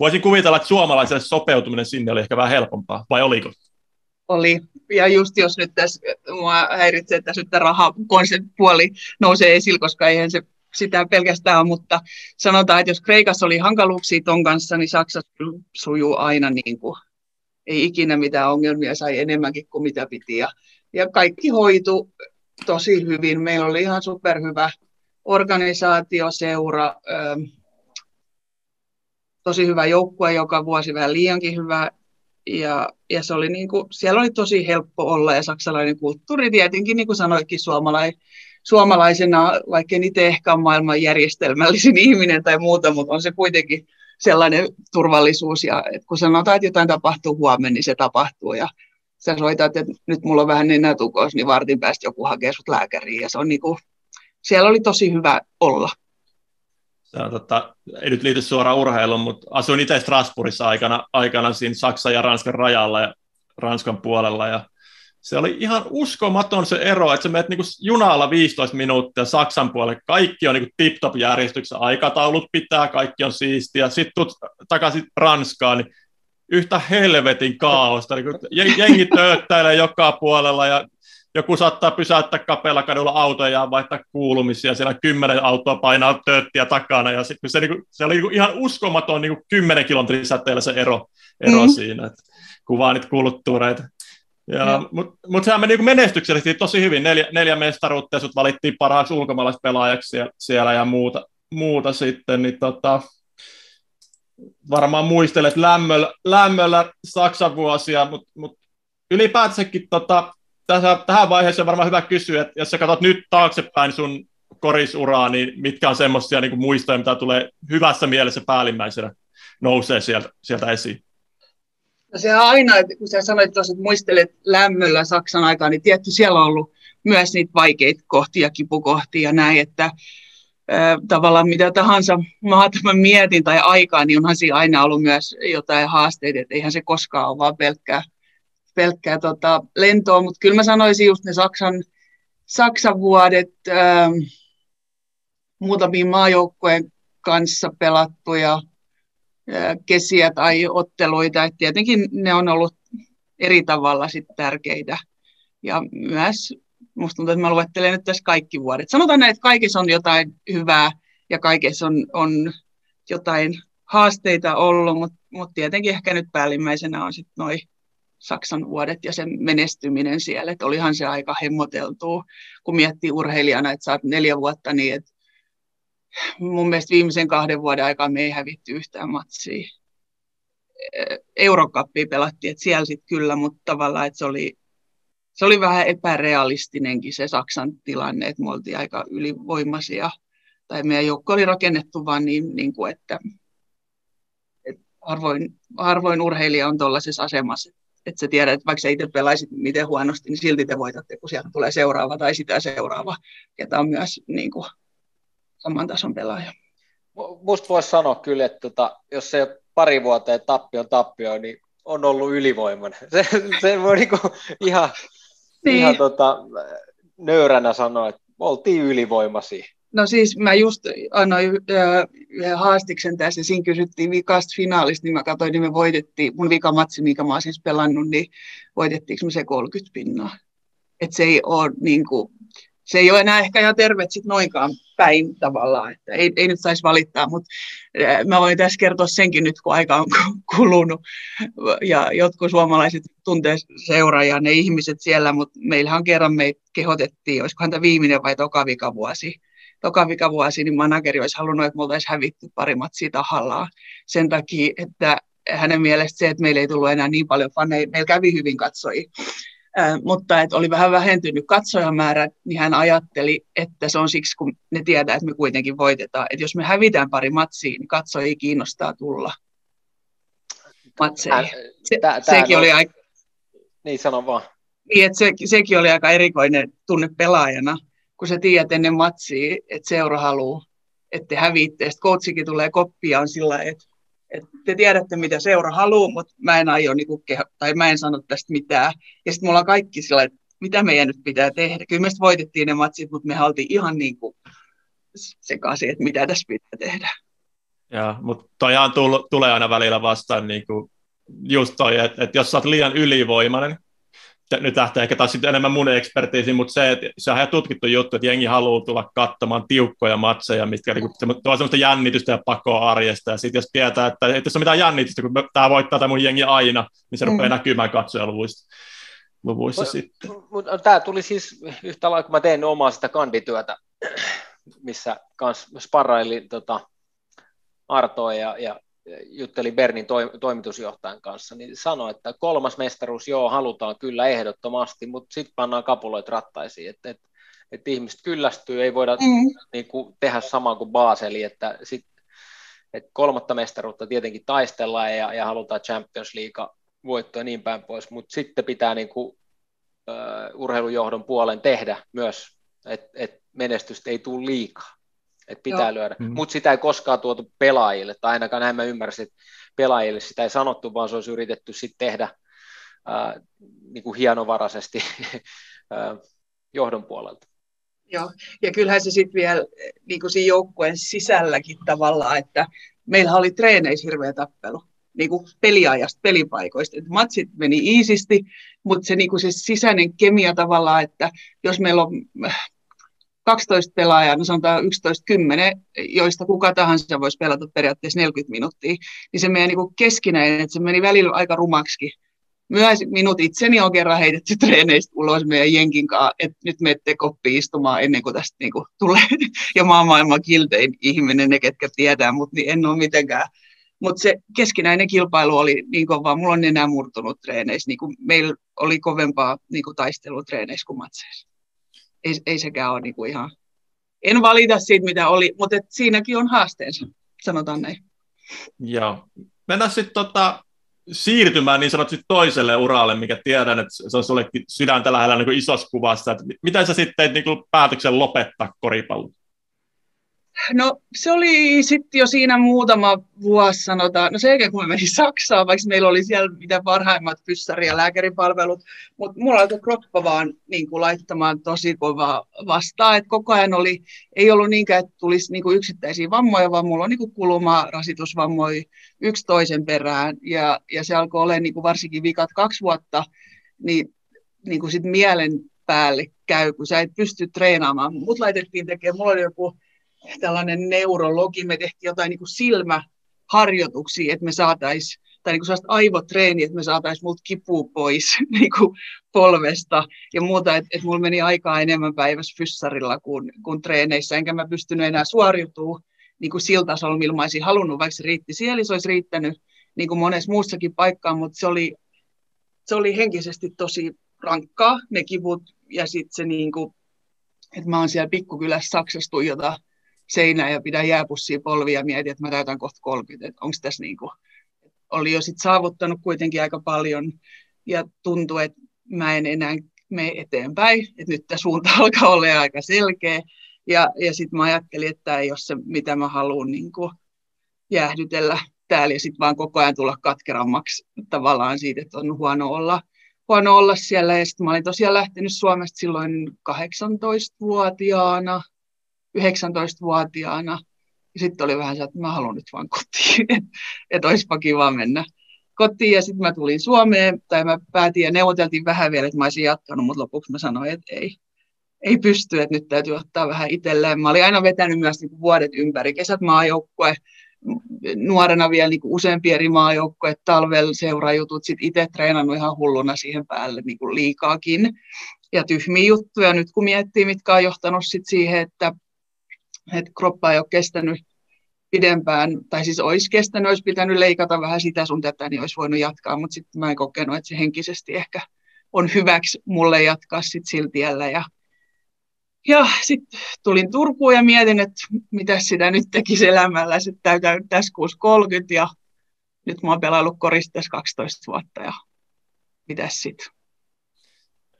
voisin kuvitella, että suomalaiselle sopeutuminen sinne oli ehkä vähän helpompaa, vai oliko? Oli. Ja just jos nyt tässä, mua häiritsee, että tässä nyt rahakonseptipuoli nousee esille, koska eihän se sitä pelkästään, mutta sanotaan, että jos Kreikassa oli hankaluuksia ton kanssa, niin Saksassa sujuu aina niin kuin ei ikinä mitään ongelmia, sai enemmänkin kuin mitä piti. Ja, ja kaikki hoitui tosi hyvin. Meillä oli ihan superhyvä organisaatio, seura, ähm, tosi hyvä joukkue, joka vuosi vähän liiankin hyvä. Ja, ja se oli niin kuin, siellä oli tosi helppo olla ja saksalainen kulttuuri tietenkin, niin kuin sanoikin suomalai, suomalaisena, vaikka itse ehkä on maailman järjestelmällisin ihminen tai muuta, mutta on se kuitenkin sellainen turvallisuus, ja että kun sanotaan, että jotain tapahtuu huomenna, niin se tapahtuu, ja sä soitat, että nyt mulla on vähän nenätukos, niin vartin päästä joku hakee sut lääkäriin, ja se on niin kuin, siellä oli tosi hyvä olla. Ja, tota, ei nyt liity suoraan urheiluun, mutta asuin itse Strasbourgissa aikana, aikana siinä Saksan ja Ranskan rajalla ja Ranskan puolella, ja se oli ihan uskomaton se ero, että sä menet niin kuin junalla viisitoista minuuttia Saksan puolelle, kaikki on niin kuin tip-top järjestyksessä, aikataulut pitää, kaikki on siistiä, sitten tulet takaisin Ranskaan, niin yhtä helvetin kaaosta, niin kuin jengi tööttäilee joka puolella ja joku saattaa pysäyttää kapealla kadulla autoja ja vaihtaa kuulumisia, siellä kymmenen autoa painaa tööttiä takana ja sitten se, niin kuin, se oli niin kuin ihan uskomaton niin kuin kymmenen kilometrin säteellä se ero, ero mm. siinä, että kuvaa niitä kulttuureita. No. Mutta mut sehän meni menestyksellisesti tosi hyvin, neljä, neljä mestaruutta ja sut valittiin parhaaksi ulkomaalaispelaajaksi siellä, siellä ja muuta, muuta sitten, niin tota, varmaan muistelet lämmöllä, lämmöllä Saksan vuosia, mutta mut ylipäätänsäkin tota, tässä, tähän vaiheeseen varmaan hyvä kysyä, että jos sä katsot nyt taaksepäin sun korisuraa, niin mitkä on semmoisia niin kuin muistoja, mitä tulee hyvässä mielessä päällimmäisenä nousee sieltä, sieltä esiin? No se aina, että kun sä sanoit tuossa, että muistelet lämmöllä Saksan aikaa, niin tietty siellä on ollut myös niitä vaikeita kohtia, kipukohtia ja näin, että äh, tavallaan mitä tahansa maata mä mietin tai aikaa, niin onhan siinä aina ollut myös jotain haasteita, että eihän se koskaan ole vaan pelkkää, pelkkää tota, lentoa, mutta kyllä mä sanoisin just ne Saksan, Saksan vuodet, äh, muutamia maajoukkueen kanssa pelattuja kesiä tai otteluita, että tietenkin ne on ollut eri tavalla sit tärkeitä. Ja myös, musta tuntuu, että mä luettelen nyt tässä kaikki vuodet. Sanotaan näin, että kaikessa on jotain hyvää ja kaikessa on, on jotain haasteita ollut, mutta mut tietenkin ehkä nyt päällimmäisenä on sitten noi Saksan vuodet ja sen menestyminen siellä. Että olihan se aika hemmoteltua, kun miettii urheilijana, että sä oot neljä vuotta niin, että mun mielestä viimeisen kahden vuoden aikaa me ei hävitty yhtään matsia. Eurokappia pelattiin, että siellä sitten kyllä, mutta tavallaan että se, oli, se oli vähän epärealistinenkin se Saksan tilanne, että me oltiin aika ylivoimaisia. Tai meidän joukko oli rakennettu vaan niin, niin kuin, että, että harvoin, harvoin urheilija on tuollaisessa asemassa. Että sä tiedät, että vaikka sä itse pelaisit miten huonosti, niin silti te voitatte, kun sieltä tulee seuraava tai sitä seuraava, ketä on myös niin kuin saman tason pelaaja. Musta voisi sanoa kyllä, että tota, jos se ei ole pari vuoteen tappio tappio, niin on ollut ylivoimainen. Se, se voi niinku ihan, niin. ihan tota, nöyränä sanoa, että oltiin ylivoimaisia. No siis mä just annoin yhden haastiksen tässä, ja siinä kysyttiin vikasta finaalista, niin mä katsoin, niin me voitettiin, mun vikamatsi, mikä mä oon siis pelannut, niin voitettiinko me se kolmekymmentä pinnaa. Että se ei ole niinku, se ei ole enää ehkä ihan terveet sit noinkaan päin tavallaan, että ei, ei nyt saisi valittaa, mutta mä voin tässä kertoa senkin nyt, kun aika on kulunut ja jotkut suomalaiset tuntee seuraajaa ne ihmiset siellä, mutta meillähän kerran me kehotettiin, olisikohan tämä viimeinen vai toka vikavuosi, toka vikavuosi, niin manageri olisi halunnut, että me oltaisiin hävitty pari matsia tahallaan sen takia, että hänen mielestä se, että meillä ei tullut enää niin paljon faneja, meillä kävi hyvin katsojia. Äh, mutta että oli vähän vähentynyt katsojamäärä, niin hän ajatteli, että se on siksi, kun ne tietää, että me kuitenkin voitetaan. Että jos me hävitään pari matsia, niin katsojia kiinnostaa tulla matseihin. Se, sekin, oli aika, niin sanon vaan. Niin, että se, sekin oli aika erikoinen tunne pelaajana, kun sä tiedät ennen matsia, että seura haluaa, että te häviitte. Sitten koutsikin tulee koppia on sillä lailla, että, että te tiedätte, mitä seura haluaa, mutta mä en aio niinku keho, tai mä en sano tästä mitään. Ja sitten me ollaan kaikki sillä, että mitä meidän nyt pitää tehdä. Kyllä me sitten voitettiin ne matsit, mutta me oltiin ihan niin kuin sekaisin, että mitä tässä pitää tehdä. Joo, mutta toihan tull, tulee aina välillä vastaan niin kuin just toi, että, että jos sä oot liian ylivoimainen, nyt lähtee ehkä taas sitten enemmän mun ekspertiisiin, mutta se, että sehän on tutkittu juttu, että jengi haluaa tulla katsomaan tiukkoja matseja, mitkä niinku, se on semmoista jännitystä ja pakoa arjesta, ja sitten jos tietää, että ei tässä ole mitään jännitystä, kun tämä voittaa tämä mun jengi aina, niin se rupeaa mm. näkymään katsojaluvuissa luvuissa no, sitten. No, tämä tuli siis yhtä lailla, kun mä tein omaa sitä kandityötä, missä kans sparrailin tota, Artoa ja, ja jutteli Bernin toimitusjohtajan kanssa, niin sanoi, että kolmas mestaruus, joo, halutaan kyllä ehdottomasti, mutta sitten pannaan kapuloit rattaisiin, että et, et ihmiset kyllästyy, ei voida mm. niinku tehdä samaa kuin Baseli, että sit, et kolmatta mestaruutta tietenkin taistellaan ja, ja halutaan Champions League-voittoa ja niin päin pois, mutta sitten pitää niinku, uh, urheilujohdon puolen tehdä myös, että et menestystä ei tule liikaa. Että pitää Joo. lyödä, mm-hmm. mutta sitä ei koskaan tuotu pelaajille, tai ainakaan näin mä ymmärsin, että pelaajille sitä ei sanottu, vaan se olisi yritetty sitten tehdä äh, niin kuin hienovaraisesti äh, johdon puolelta. Joo, ja kyllähän se sitten vielä niin kuin siinä joukkueen sisälläkin tavallaan, että meillä oli treeneissä hirveä tappelu, niin kuin peliajasta, pelipaikoista, että matsit meni iisisti, mutta se, niin kuin se sisäinen kemia tavallaan, että jos meillä on kaksitoista pelaajaa, no sanotaan yksitoista kymmenen, joista kuka tahansa voisi pelata periaatteessa neljäkymmentä minuuttia, niin se meidän niin keskinäinen, että se meni välillä aika rumaksikin. Myös minut itseni on kerran heitetty treeneistä ulos meidän jenkin kanssa, että nyt menette koppiin istumaan ennen kuin tästä niin kuin tulee. Ja mä oon maailman kiltein ihminen, ne ketkä tietää, mutta niin en ole mitenkään Mutta se keskinäinen kilpailu oli niin kovaa. Mulla on enää murtunut treeneissä. Niin kuin meillä oli kovempaa niin kuin taistelua treeneissä kuin matseissa. Ei, ei sekään ole niin kuin ihan... En valita siitä, mitä oli, mutta et siinäkin on haasteensa, sanotaan näin. Joo. Mennään sitten tota, siirtymään niin sanotusti toiselle uralle, mikä tiedän, että se on sullekin sydäntä lähellä niin kuin isossa kuvassa. Et miten sä sitten teit niin kuin päätöksen lopettaa koripallon? No se oli sitten jo siinä muutama vuosi sanotaan, no sen kun menin Saksaan, vaikka meillä oli siellä mitä parhaimmat fyssäri- ja lääkäripalvelut, mutta mulla alkoi kroppa vaan niin kuin laittamaan tosi kovaa vastaan, että koko ajan oli, ei ollut niinkään, että tulisi niin kuin yksittäisiä vammoja, vaan mulla on niin kuin kuluma, rasitusvammoja yksi toisen perään, ja, ja se alkoi olemaan niin kuin varsinkin vikat kaksi vuotta, niin, niin kuin sit mielen päälle käy, kun sä et pysty treenaamaan. Mut laitettiin tekemään, mulla oli joku tällainen neurologi, me tehtiin jotain niin kuin silmäharjoituksia, että me saataisiin, tai niin kuin sellaista aivotreeniä, että me saataisiin multa kipua pois niin kuin polvesta ja muuta, että, että mulla meni aikaa enemmän päivässä fyssarilla kuin, kuin treeneissä, enkä mä pystynyt enää suoriutumaan niin kuin sillä tasolla, millä mä olisin halunnut, vaikka se riitti siellä, se olisi riittänyt niin kuin monessa muussakin paikkaan, mutta se oli, se oli henkisesti tosi rankkaa, ne kivut, ja sitten se niin kuin, että mä oon siellä pikkukylässä Saksassa tuijota seinään ja pidän jääpussia polvia ja mietin, että mä täytän kohta kolmekymmentä, että onko tässä niin kuin, oli jo sitten saavuttanut kuitenkin aika paljon ja tuntui, että mä en enää mene eteenpäin, että nyt tämä suunta alkaa olla aika selkeä ja, ja sitten mä ajattelin, että tämä ei ole se, mitä mä haluan niin kuin jäähdytellä täällä ja sitten vaan koko ajan tulla katkerammaksi tavallaan siitä, että on huono olla, huono olla siellä ja sitten mä olin tosiaan lähtenyt Suomesta silloin kahdeksantoistavuotiaana. yhdeksäntoistavuotiaana, ja sitten oli vähän se, että mä haluan nyt vaan kotiin, että et olisipa kiva mennä kotiin, ja sitten mä tulin Suomeen, tai mä päätin ja neuvoteltiin vähän vielä, että mä olisin jatkanut, mutta lopuksi mä sanoin, että ei, ei pysty, että nyt täytyy ottaa vähän itselleen. Mä olin aina vetänyt myös niinku vuodet ympäri, kesät maajoukkue, nuorena vielä niinku useampi eri maajoukkue, talvella seurajutut, sitten itse treenannut ihan hulluna siihen päälle niinku liikaakin, ja tyhmiä juttuja nyt kun miettii, mitkä on johtanut sit siihen, että että kroppa ei ole kestänyt pidempään, tai siis olisi kestänyt, olisi pitänyt leikata vähän sitä sun tätä, niin olisi voinut jatkaa, mutta sitten mä en kokenut, että se henkisesti ehkä on hyväksi mulle jatkaa sitten sillä tiellä. Ja, ja sitten tulin Turkuun ja mietin, että mitä sitä nyt tekisi elämällä, että täytän tässä kuussa kolmekymmentä ja nyt mä oon pelaillut korista tässä kaksitoista vuotta ja mitäs sitten.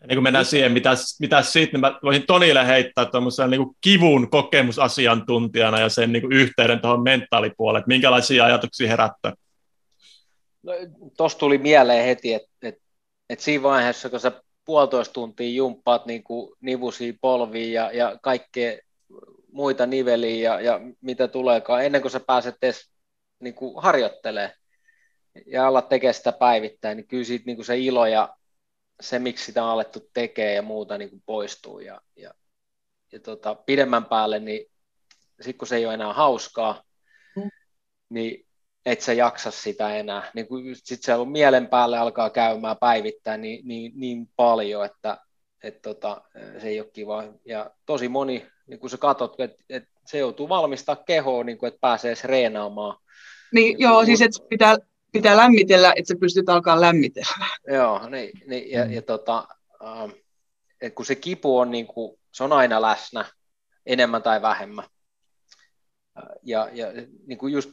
Ennen kuin mennään siihen, mitä, mitä sitten, niin mä voisin Tonille heittää tuommoisen niin kivun kokemusasiantuntijana ja sen niin yhteyden tuohon mentaalipuolelle, että minkälaisia ajatuksia herättää? No, tuossa tuli mieleen heti, että et, et siinä vaiheessa, kun sä puolitoista tuntia jumppaat niin nivusia polviin ja, ja kaikkea muita niveliä ja, ja mitä tuleekaan, ennen kuin sä pääset edes niin harjoittelemaan ja alat tekemään sitä päivittäin, niin kyllä siitä niin se ilo ja se, miksi sitä on alettu tekemään ja muuta niin kuin poistuu ja, ja, ja tota, pidemmän päälle, niin sitten kun se ei ole enää hauskaa, mm. niin et sä jaksa sitä enää. Niin sitten se on mielen päälle alkaa käymään päivittäin niin, niin, niin paljon, että et tota, se ei ole kiva. Ja tosi moni, niin kun sä katot, että et se joutuu valmistaa kehoa, niin että pääsee edes reenaamaan. Niin, niin joo, kun... siis että pitää... Pitää lämmitellä, että sä pystyt alkaa lämmitellä. Joo, niin, niin, ja, ja tota, ähm, et kun se kipu on, niin kuin, se on aina läsnä, enemmän tai vähemmän. Ja, ja niin kuin just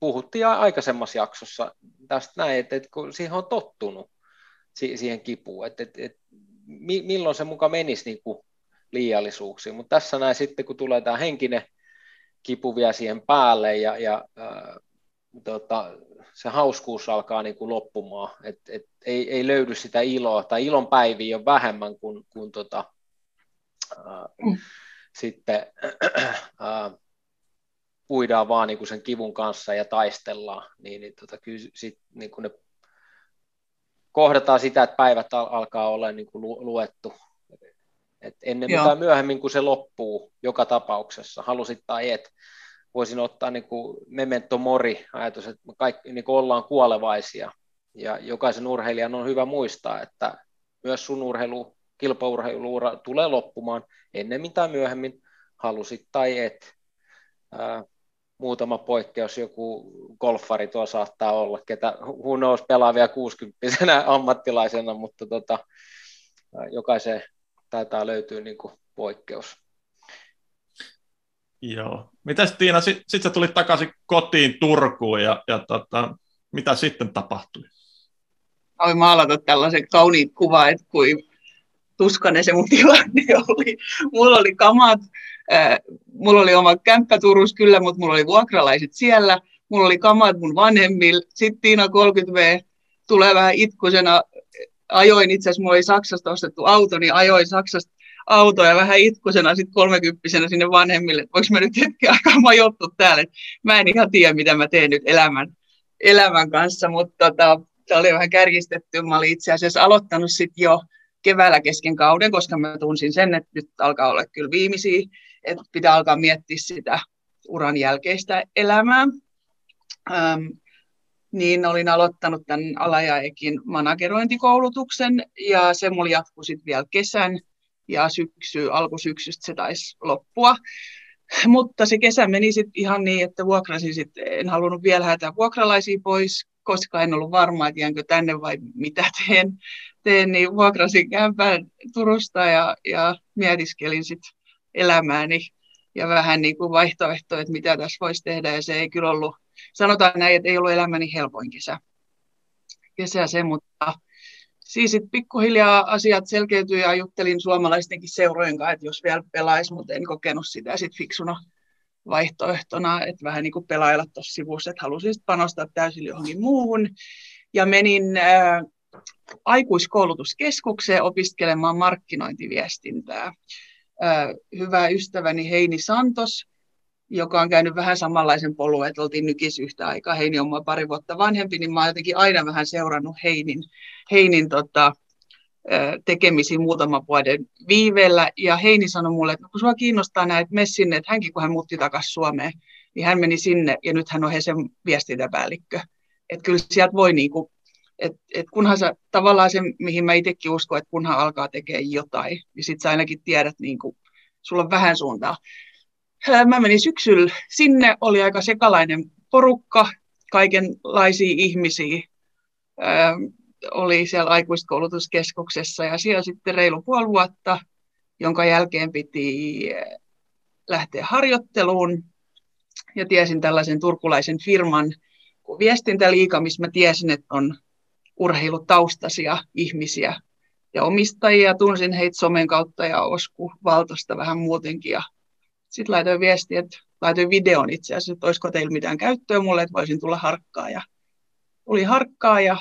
puhuttiin aikaisemmassa jaksossa tästä näin, että et kun siihen on tottunut, si- siihen kipuun, että et, et, mi- milloin se muka menisi niin kuin liiallisuuksiin. Mutta tässä näin sitten, kun tulee tämä henkinen kipu vielä siihen päälle ja... ja äh, tota, se hauskuus alkaa niin kuin loppumaan, että et, ei, ei löydy sitä iloa, tai ilon päiviä on vähemmän kuin, kuin tota, ää, mm. sitten ää, puidaan vaan niin kuin sen kivun kanssa ja taistellaan, niin, niin tota, kyllä sit, niin kuin ne kohdataan sitä, että päivät al- alkaa olla niin kuin lu- luettu, et ennen tai myöhemmin kuin se loppuu joka tapauksessa, halusit tai et. Voisin ottaa niin kuin memento mori -ajatus, että me kaikki niin kuin ollaan kuolevaisia ja jokaisen urheilijan on hyvä muistaa, että myös sun urheilu, kilpaurheiluura tulee loppumaan ennemmin tai myöhemmin, halusit tai et. muutama poikkeus, joku golfari tuo saattaa olla, ketä who knows, pelaa vielä kuusikymppisenä ammattilaisena, mutta tota, jokaiseen taitaa löytyy niin kuin poikkeus. Joo. Mitäs Tiina, sitten sit sä tulit takaisin kotiin Turkuun ja, ja tota, mitä sitten tapahtui? Aloin maalata tällaisen kauniit kuva, että kuin tuskainen se mun tilanne oli. Mulla oli kamat, äh, mulla oli oma kämppä Turussa kyllä, mutta mulla oli vuokralaiset siellä. Mulla oli kamat mun vanhemmilla. Sitten Tiina kolmekymmentä vuotta tulee vähän itkusena. Ajoin itse asiassa, mulla oli Saksasta ostettu auto, niin ajoin Saksasta autoa ja vähän itkusena sitten kolmekymppisenä sinne vanhemmille. Voinko mä nyt hetken aikaa majoittua täällä? Mä en ihan tiedä, mitä mä teen nyt elämän, elämän kanssa, mutta tota, tämä oli vähän kärjistetty. Mä olin itse asiassa aloittanut sitten jo keväällä kesken kauden, koska mä tunsin sen, että nyt alkaa olla kyllä viimeisiä, että pitää alkaa miettiä sitä uran jälkeistä elämää. Ähm, niin olin aloittanut tämän Alajaekin managerointikoulutuksen ja se mulla jatkui sitten vielä kesän ja syksy, alkusyksystä se taisi loppua. Mutta se kesä meni sitten ihan niin, että vuokrasin sitten, en halunnut vielä hätää vuokralaisia pois, koska en ollut varma, että jäänkö tänne vai mitä teen, teen niin vuokrasin kämpään Turusta ja, ja mietiskelin sitten elämääni ja vähän niin kuin vaihtoehtoja, että mitä tässä voisi tehdä. Ja se ei kyllä ollut, sanotaan näin, että ei ollut elämäni helpoin kesä, kesä se, mutta siis sitten pikkuhiljaa asiat selkeytyi ja juttelin suomalaistenkin seurojen kanssa, että jos vielä pelaisi, mutta en kokenut sitä sitten fiksuna vaihtoehtona, että vähän niin kuin pelailla tuossa sivussa, että halusin panostaa täysin johonkin muuhun. Ja menin ää, aikuiskoulutuskeskukseen opiskelemaan markkinointiviestintää. Ää, hyvä ystäväni Heini Santos, joka on käynyt vähän samanlaisen polun, että oltiin nykissä yhtä aikaa. Heini on minua pari vuotta vanhempi, niin mä oon jotenkin aina vähän seurannut Heinin, Heinin tota, tekemisiin muutaman vuoden viiveellä, ja Heini sanoi mulle, että kun sua kiinnostaa näin, että mene sinne, että hänkin kun hän muutti takaisin Suomeen, niin hän meni sinne, ja nyt hän on Hesen viestintäpäällikkö. Että kyllä sieltä voi niin kuin, että et kunhan sä tavallaan sen, mihin mä itsekin uskon, että kunhan alkaa tekemään jotain, niin sit sä ainakin tiedät, niin kuin, sulla on vähän suuntaa. Mä menin syksyllä sinne, oli aika sekalainen porukka, kaikenlaisia ihmisiä, oli siellä aikuiskoulutuskeskuksessa ja siellä sitten reilu puoli vuotta, jonka jälkeen piti lähteä harjoitteluun. Ja tiesin tällaisen turkulaisen firman kuin Viestintäliiga, missä mä tiesin, että on urheilutaustaisia ihmisiä ja omistajia. Tunsin heitä somen kautta ja Osku Valtosta vähän muutenkin. Ja sitten laitoin viestiä, että laitoin videon itse asiassa, että olisiko teillä mitään käyttöä mulle, että voisin tulla harkkaa. Ja tuli harkkaa ja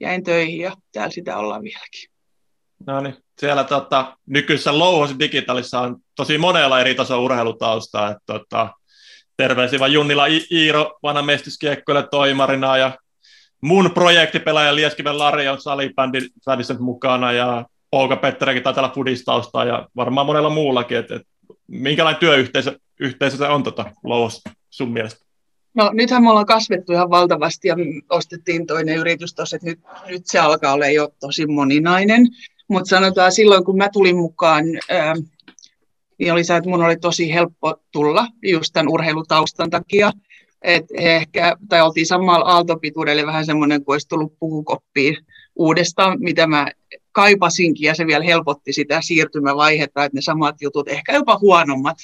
jäin töihin ja täällä sitä ollaan vieläkin. No niin, siellä tota, nykyisessä Louhos Digitalissa on tosi monella eri tason urheilutaustaa. Et, tota, terveisiä vaan Junnila Iiro, vanha mestiskiekkoilija toimarina ja mun projektipelaaja Lieskinen Lari on salibändissä mukana ja Pouka Petterikin taitaa olla fudistaustaa ja varmaan monella muullakin. Et, et, minkälainen työyhteisö se on tota, Louhos sun mielestä? No nythän me ollaan kasvettu ihan valtavasti ja ostettiin toinen yritys tuossa, että nyt, nyt se alkaa olla jo tosi moninainen. Mutta sanotaan silloin, kun mä tulin mukaan, ää, niin oli se, että mun oli tosi helppo tulla just tämän urheilutaustan takia. Et ehkä, tai oltiin samalla aaltopituudella vähän semmoinen, kun olisi tullut puhukoppiin uudestaan, mitä mä kaipasinkin, ja se vielä helpotti sitä siirtymävaihetta, että ne samat jutut, ehkä jopa huonommat,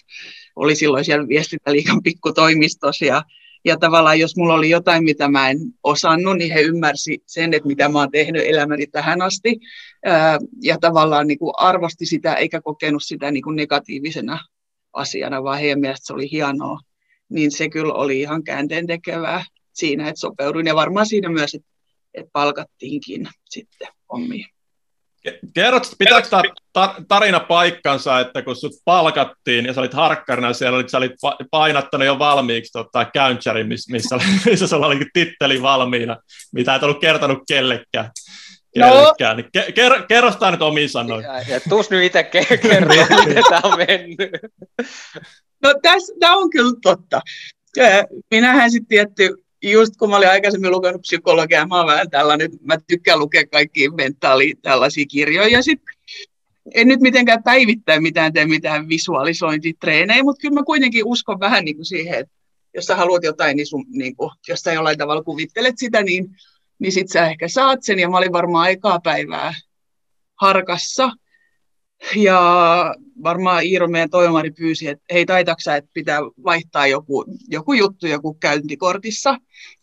oli silloin siellä Viestintäliikan pikkutoimistossa ja Ja tavallaan jos mulla oli jotain, mitä mä en osannut, niin he ymmärsi sen, että mitä mä oon tehnyt elämäni tähän asti. Ja tavallaan niin kuin arvosti sitä eikä kokenut sitä niin kuin negatiivisena asiana, vaan heidän mielestä se oli hienoa. Niin se kyllä oli ihan käänteentekevää siinä, että sopeuduin. Ja varmaan siinä myös, että palkattiinkin sitten hommiin. Kerrot, pitääkö tämä tarina paikkansa, että kun sut palkattiin ja sä olit harkkarina, siellä olit, sä olit painattanut jo valmiiksi tota, käyntsärin, missä, missä sulla oli titteli valmiina, mitä et ollut kertonut kellekään. kellekään. No. Ke, ker, kerros tämä nyt omiin sanoin. Ja, ja tuus nyt itse kerroin, miten tämä on mennyt. No tämä on kyllä totta. Minähän sitten tietty... Just kun mä olin aikaisemmin lukenut psykologiaa, mä oon vähän tällainen, mä tykkään lukea kaikkia mentaali tällaisia kirjoja. Ja sit en nyt mitenkään päivittäin mitään tee mitään visualisointitreenejä, mutta kyllä mä kuitenkin uskon vähän niin kuin siihen, että jos sä haluat jotain, niin, sun, niin kun, jos sä jollain tavalla kuvittelet sitä, niin, niin sit sä ehkä saat sen. Ja mä olin varmaan ekaa päivää harkassa. Ja varmaan Iiro, meidän toimari, pyysi, että hei, taitaksä, että pitää vaihtaa joku, joku juttu, joku käyntikortissa,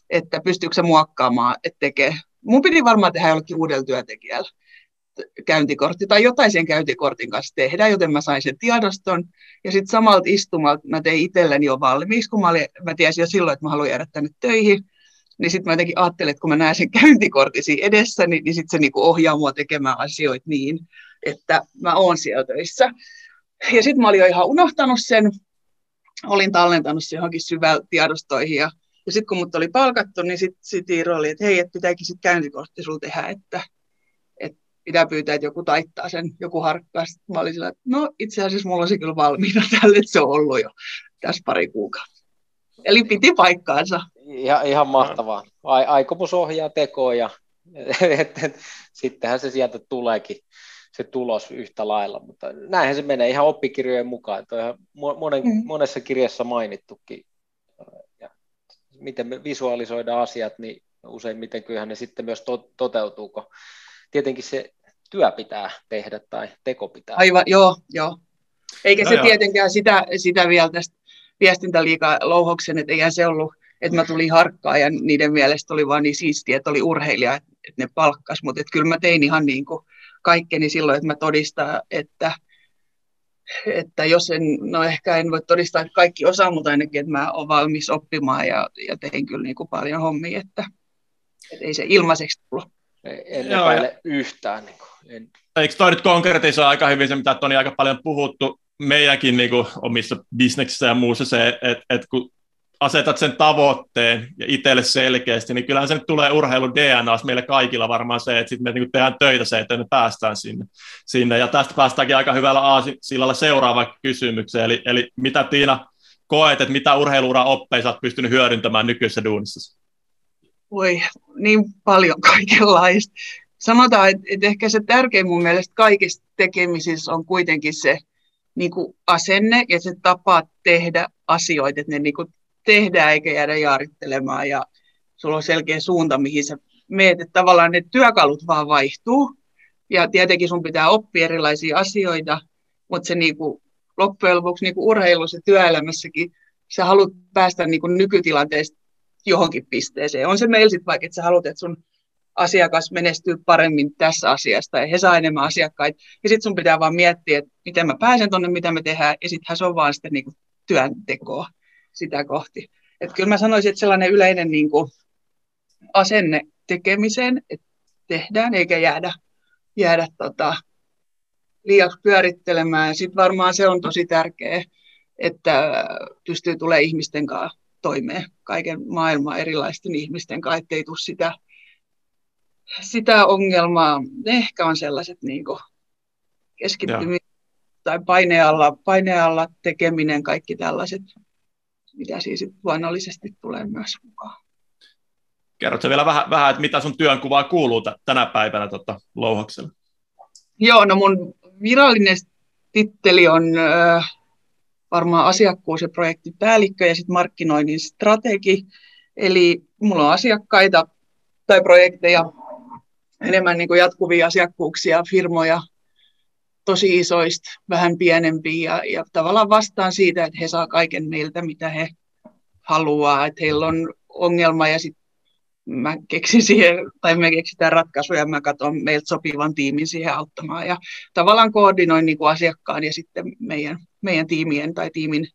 että pystyykö sä muokkaamaan, että tekee. Mun piti varmaan tehdä jollekin uudella työntekijällä käyntikortti tai jotain sen käyntikortin kanssa tehdä, joten mä sain sen tiedoston. Ja sitten samalta istumalta mä tein itselleni jo valmiiksi, kun mä, olin, mä tiesin jo silloin, että mä haluan jäädä tänne töihin. Niin sitten mä jotenkin ajattelin, että kun mä näen sen käyntikortin siinä edessä, niin, niin sitten se niinku ohjaa mua tekemään asioita niin, että mä oon siellä töissä. Ja sitten mä olin jo ihan unohtanut sen. Olin tallentanut sen johonkin syvällä tiedostoihin. Ja, ja sitten kun mut oli palkattu, niin sitten sit Iiro oli, että hei, että pitääkin sitten käyntikortti sulla tehdä, että pitää pyytää, että joku taittaa sen, joku harkkaa. Sitten mä olin sillä, että no itse asiassa mulla on se kyllä valmiina tälle, että se on ollut jo tässä pari kuukautta. Eli piti paikkaansa. Ihan, ihan mahtavaa. Aikomus ohjaa tekoa ja et, et, sittenhän se sieltä tuleekin, se tulos yhtä lailla. Mutta näinhän se menee ihan oppikirjojen mukaan. Tuo ihan monen, mm. monessa kirjassa mainittukin. Ja miten me visualisoidaan asiat, niin useimmiten kyllähän ne sitten myös to, toteutuu, kun tietenkin se työ pitää tehdä tai teko pitää. Aivan, joo, joo. Eikä no se joo. tietenkään sitä, sitä vielä tästä viestintäliikalouhoksen, että eihän se ollut, että mä tulin harkkaan ja niiden mielestä oli vaan niin siistiä, että oli urheilija, että ne palkkas, mutta kyllä mä tein ihan niin kuin kaikkeni silloin, että mä todistan, että, että jos en, no ehkä en voi todistaa, että kaikki osaa, mutta ainakin, että mä oon valmis oppimaan ja, ja tein kyllä niin kuin paljon hommia, että, että ei se ilmaiseksi tullut. En epäile yhtään. Niin kuin, en. Eikö toi nyt konkretisoi aika hyvin se, mitä Toni aika paljon puhuttu meidänkin niin kuin omissa bisneksissä ja muussa se, että et kun asetat sen tavoitteen ja itselle selkeästi, niin kyllähän se nyt tulee urheilu D N A:ssa meillä kaikilla varmaan se, että sitten me niin kuin tehdään töitä se, että me päästään sinne. sinne. Ja tästä päästäänkin aika hyvällä aasisillalla seuraavaan kysymykseen. Eli, eli mitä Tiina koet, että mitä urheiluuran oppeja sä oot pystynyt hyödyntämään nykyisessä duunissasi? Voi, niin paljon kaikenlaista. Sanotaan, että, että ehkä se tärkein mun mielestä kaikista tekemisissä on kuitenkin se niin kuin asenne ja se tapa tehdä asioita, että ne niin kuin tehdään eikä jäädä jaarittelemaan ja sulla on selkeä suunta, mihin sä meet, että tavallaan ne työkalut vaan vaihtuu ja tietenkin sun pitää oppia erilaisia asioita, mutta se niin kuin loppujen lopuksi niin kuin urheilussa ja työelämässäkin sä haluat päästä niin kuin nykytilanteesta johonkin pisteeseen. On se meillä sitten vaikka, että sä haluat, että sun asiakas menestyy paremmin tässä asiasta ja he saa enemmän asiakkaita. Ja sitten sun pitää vaan miettiä, että miten mä pääsen tonne, mitä me tehdään. Ja sittenhän se on vaan sitä niinku työntekoa sitä kohti. Että kyllä mä sanoisin, että sellainen yleinen niinku asenne tekemiseen, että tehdään eikä jäädä, jäädä tota liiaksi pyörittelemään. Sitten varmaan se on tosi tärkeää, että pystyy tulemaan ihmisten kanssa toimeen kaiken maailman erilaisten ihmisten kanssa, ettei tule sitä, sitä ongelmaa. Ne ehkä on sellaiset niin kuin keskittyminen tai painealla, painealla tekeminen, kaikki tällaiset, mitä siis luonnollisesti tulee myös mukaan. Kerrotko vielä vähän, vähän, että mitä sun työnkuvaa kuuluu tänä päivänä tota, louhoksella? Joo, no mun virallinen titteli on Äh, varmaan asiakkuus- ja projektipäällikkö ja sitten markkinoinnin strategi. Eli mulla on asiakkaita tai projekteja, enemmän niin kuin jatkuvia asiakkuuksia, firmoja, tosi isoista, vähän pienempiä. Ja, ja tavallaan vastaan siitä, että he saa kaiken meiltä, mitä he haluaa. Että heillä on ongelma ja sitten mä keksin siihen, tai me keksitään ratkaisuja, mä katson meiltä sopivan tiimin siihen auttamaan. Ja tavallaan koordinoin niin kuin asiakkaan ja sitten meidän meidän tiimien tai tiimin,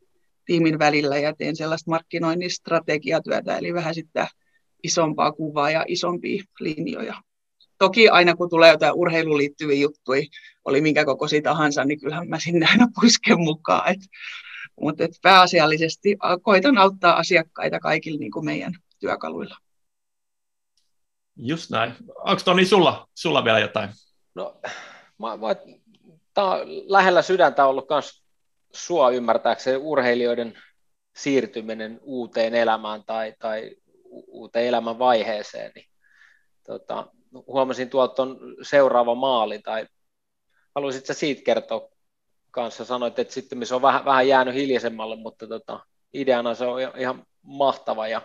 tiimin välillä ja teen sellaista markkinoinnin strategiatyötä, eli vähän sitä isompaa kuvaa ja isompia linjoja. Toki aina kun tulee jotain urheiluun liittyviä juttuja, oli minkä kokoisia tahansa, niin kyllähän mä sinne aina pusken mukaan. Et, mutta et pääasiallisesti koitan auttaa asiakkaita kaikilla niin kuin meidän työkaluilla. Just näin. Onko Toni sulla, sulla vielä jotain? No, mä, mä, tää on lähellä sydäntä ollut myös sua ymmärtääkseen urheilijoiden siirtyminen uuteen elämään tai, tai uuteen elämän vaiheeseen. Niin, tota, huomasin tuolta on seuraava maali, tai haluaisitko siitä kertoa kanssa? Sanoit, että sitten se on vähän, vähän jäänyt hiljaisemmalle, mutta tota, ideana se on ihan mahtava ja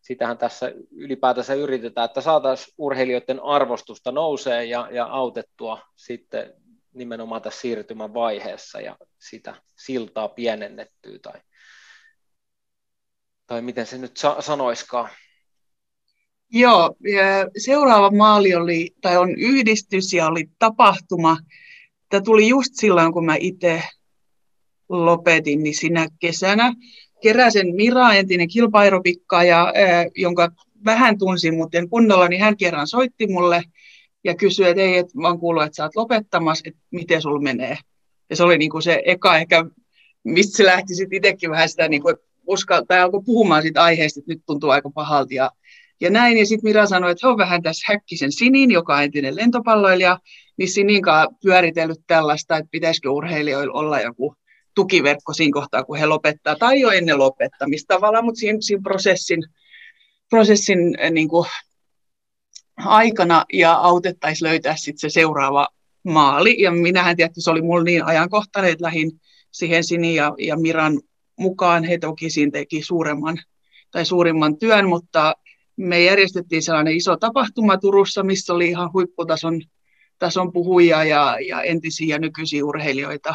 sitähän tässä ylipäätänsä yritetään, että saataisiin urheilijoiden arvostusta nousee ja, ja autettua sitten nimenomaan tässä siirtymän vaiheessa ja sitä siltaa pienennettyä tai, tai miten se nyt sa- sanoiskaan. Joo, seuraava maali oli, tai on yhdistys ja oli tapahtuma. Tämä tuli just silloin, kun mä itse lopetin, niin sinä kesänä. Keräsen Mira, entinen kilpa-aerobikka, ja, ää, jonka vähän tunsin, mutta en kunnolla, niin hän kerran soitti mulle ja kysyi, että ei, et, mä oon kuullut, että sä oot lopettamassa, että miten sulla menee. Ja se oli niinku se eka ehkä, mistä se lähti sitten itsekin vähän sitä, niinku, uskal, tai alkoi puhumaan siitä aiheesta, että nyt tuntuu aika pahalta ja Ja näin, ja sitten Mira sanoi, että he on vähän tässä Häkkisen Sinin, joka on entinen lentopalloilija, niin Sininkaan pyöritellyt tällaista, että pitäisikö urheilijoilla olla joku tukiverkko siinä kohtaa, kun he lopettaa, tai jo ennen lopettamista tavallaan, mutta siinä, siinä prosessin, prosessin niin kuin aikana, ja autettaisiin löytää sitten se seuraava maali, ja minähän tietysti se oli mulla niin ajankohtainen, että lähdin siihen Sinin ja, ja Miran mukaan, he toki siinä teki suuremman tai suurimman työn, mutta me järjestettiin sellainen iso tapahtuma Turussa, missä oli ihan huipputason tason puhujia ja, ja entisiä ja nykyisiä urheilijoita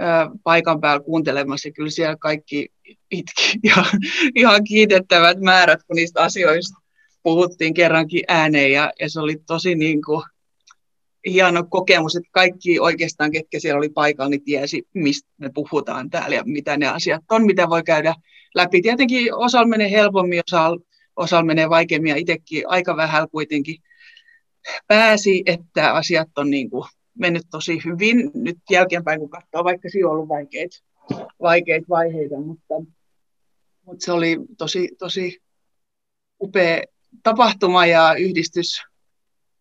ö, paikan päällä kuuntelemassa. Ja kyllä siellä kaikki itki ja ihan kiitettävät määrät, kun niistä asioista puhuttiin kerrankin ääneen. Ja, ja se oli tosi niin kuin, hieno kokemus, että kaikki oikeastaan, ketkä siellä oli paikalla, niin tiesi, mistä me puhutaan täällä ja mitä ne asiat on, mitä voi käydä läpi. Tietenkin osalla menee helpommin, osalla Osalla menee vaikeammin ja itsekin aika vähän kuitenkin pääsi, että asiat on niin kuin mennyt tosi hyvin. Nyt jälkeenpäin kun katsoo, vaikka siinä on ollut vaikeita, vaikeita vaiheita, mutta, mutta se oli tosi, tosi upea tapahtuma ja yhdistys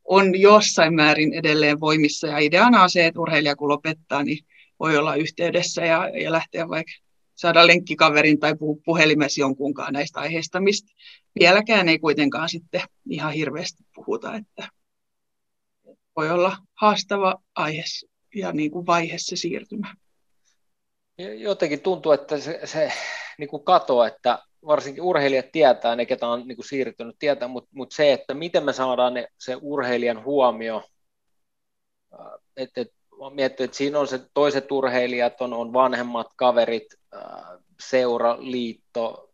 on jossain määrin edelleen voimissa. Ja ideana on se, että urheilija kun lopettaa, niin voi olla yhteydessä ja, ja lähteä vaikka saada lenkkikaverin tai puhua puhelimessa jonkunkaan näistä aiheista, mistä vieläkään ei kuitenkaan sitten ihan hirveästi puhuta, että voi olla haastava aihe ja niin kuin vaihe se siirtymä. Jotenkin tuntuu, että se, se niin kuin kato, että varsinkin urheilijat tietää, ne ketä on niin kuin siirtynyt tietää, mutta, mutta se, että miten me saadaan ne, se urheilijan huomio, että et, miettii, että siinä on se toiset urheilijat, on, on vanhemmat kaverit, seuraliitto,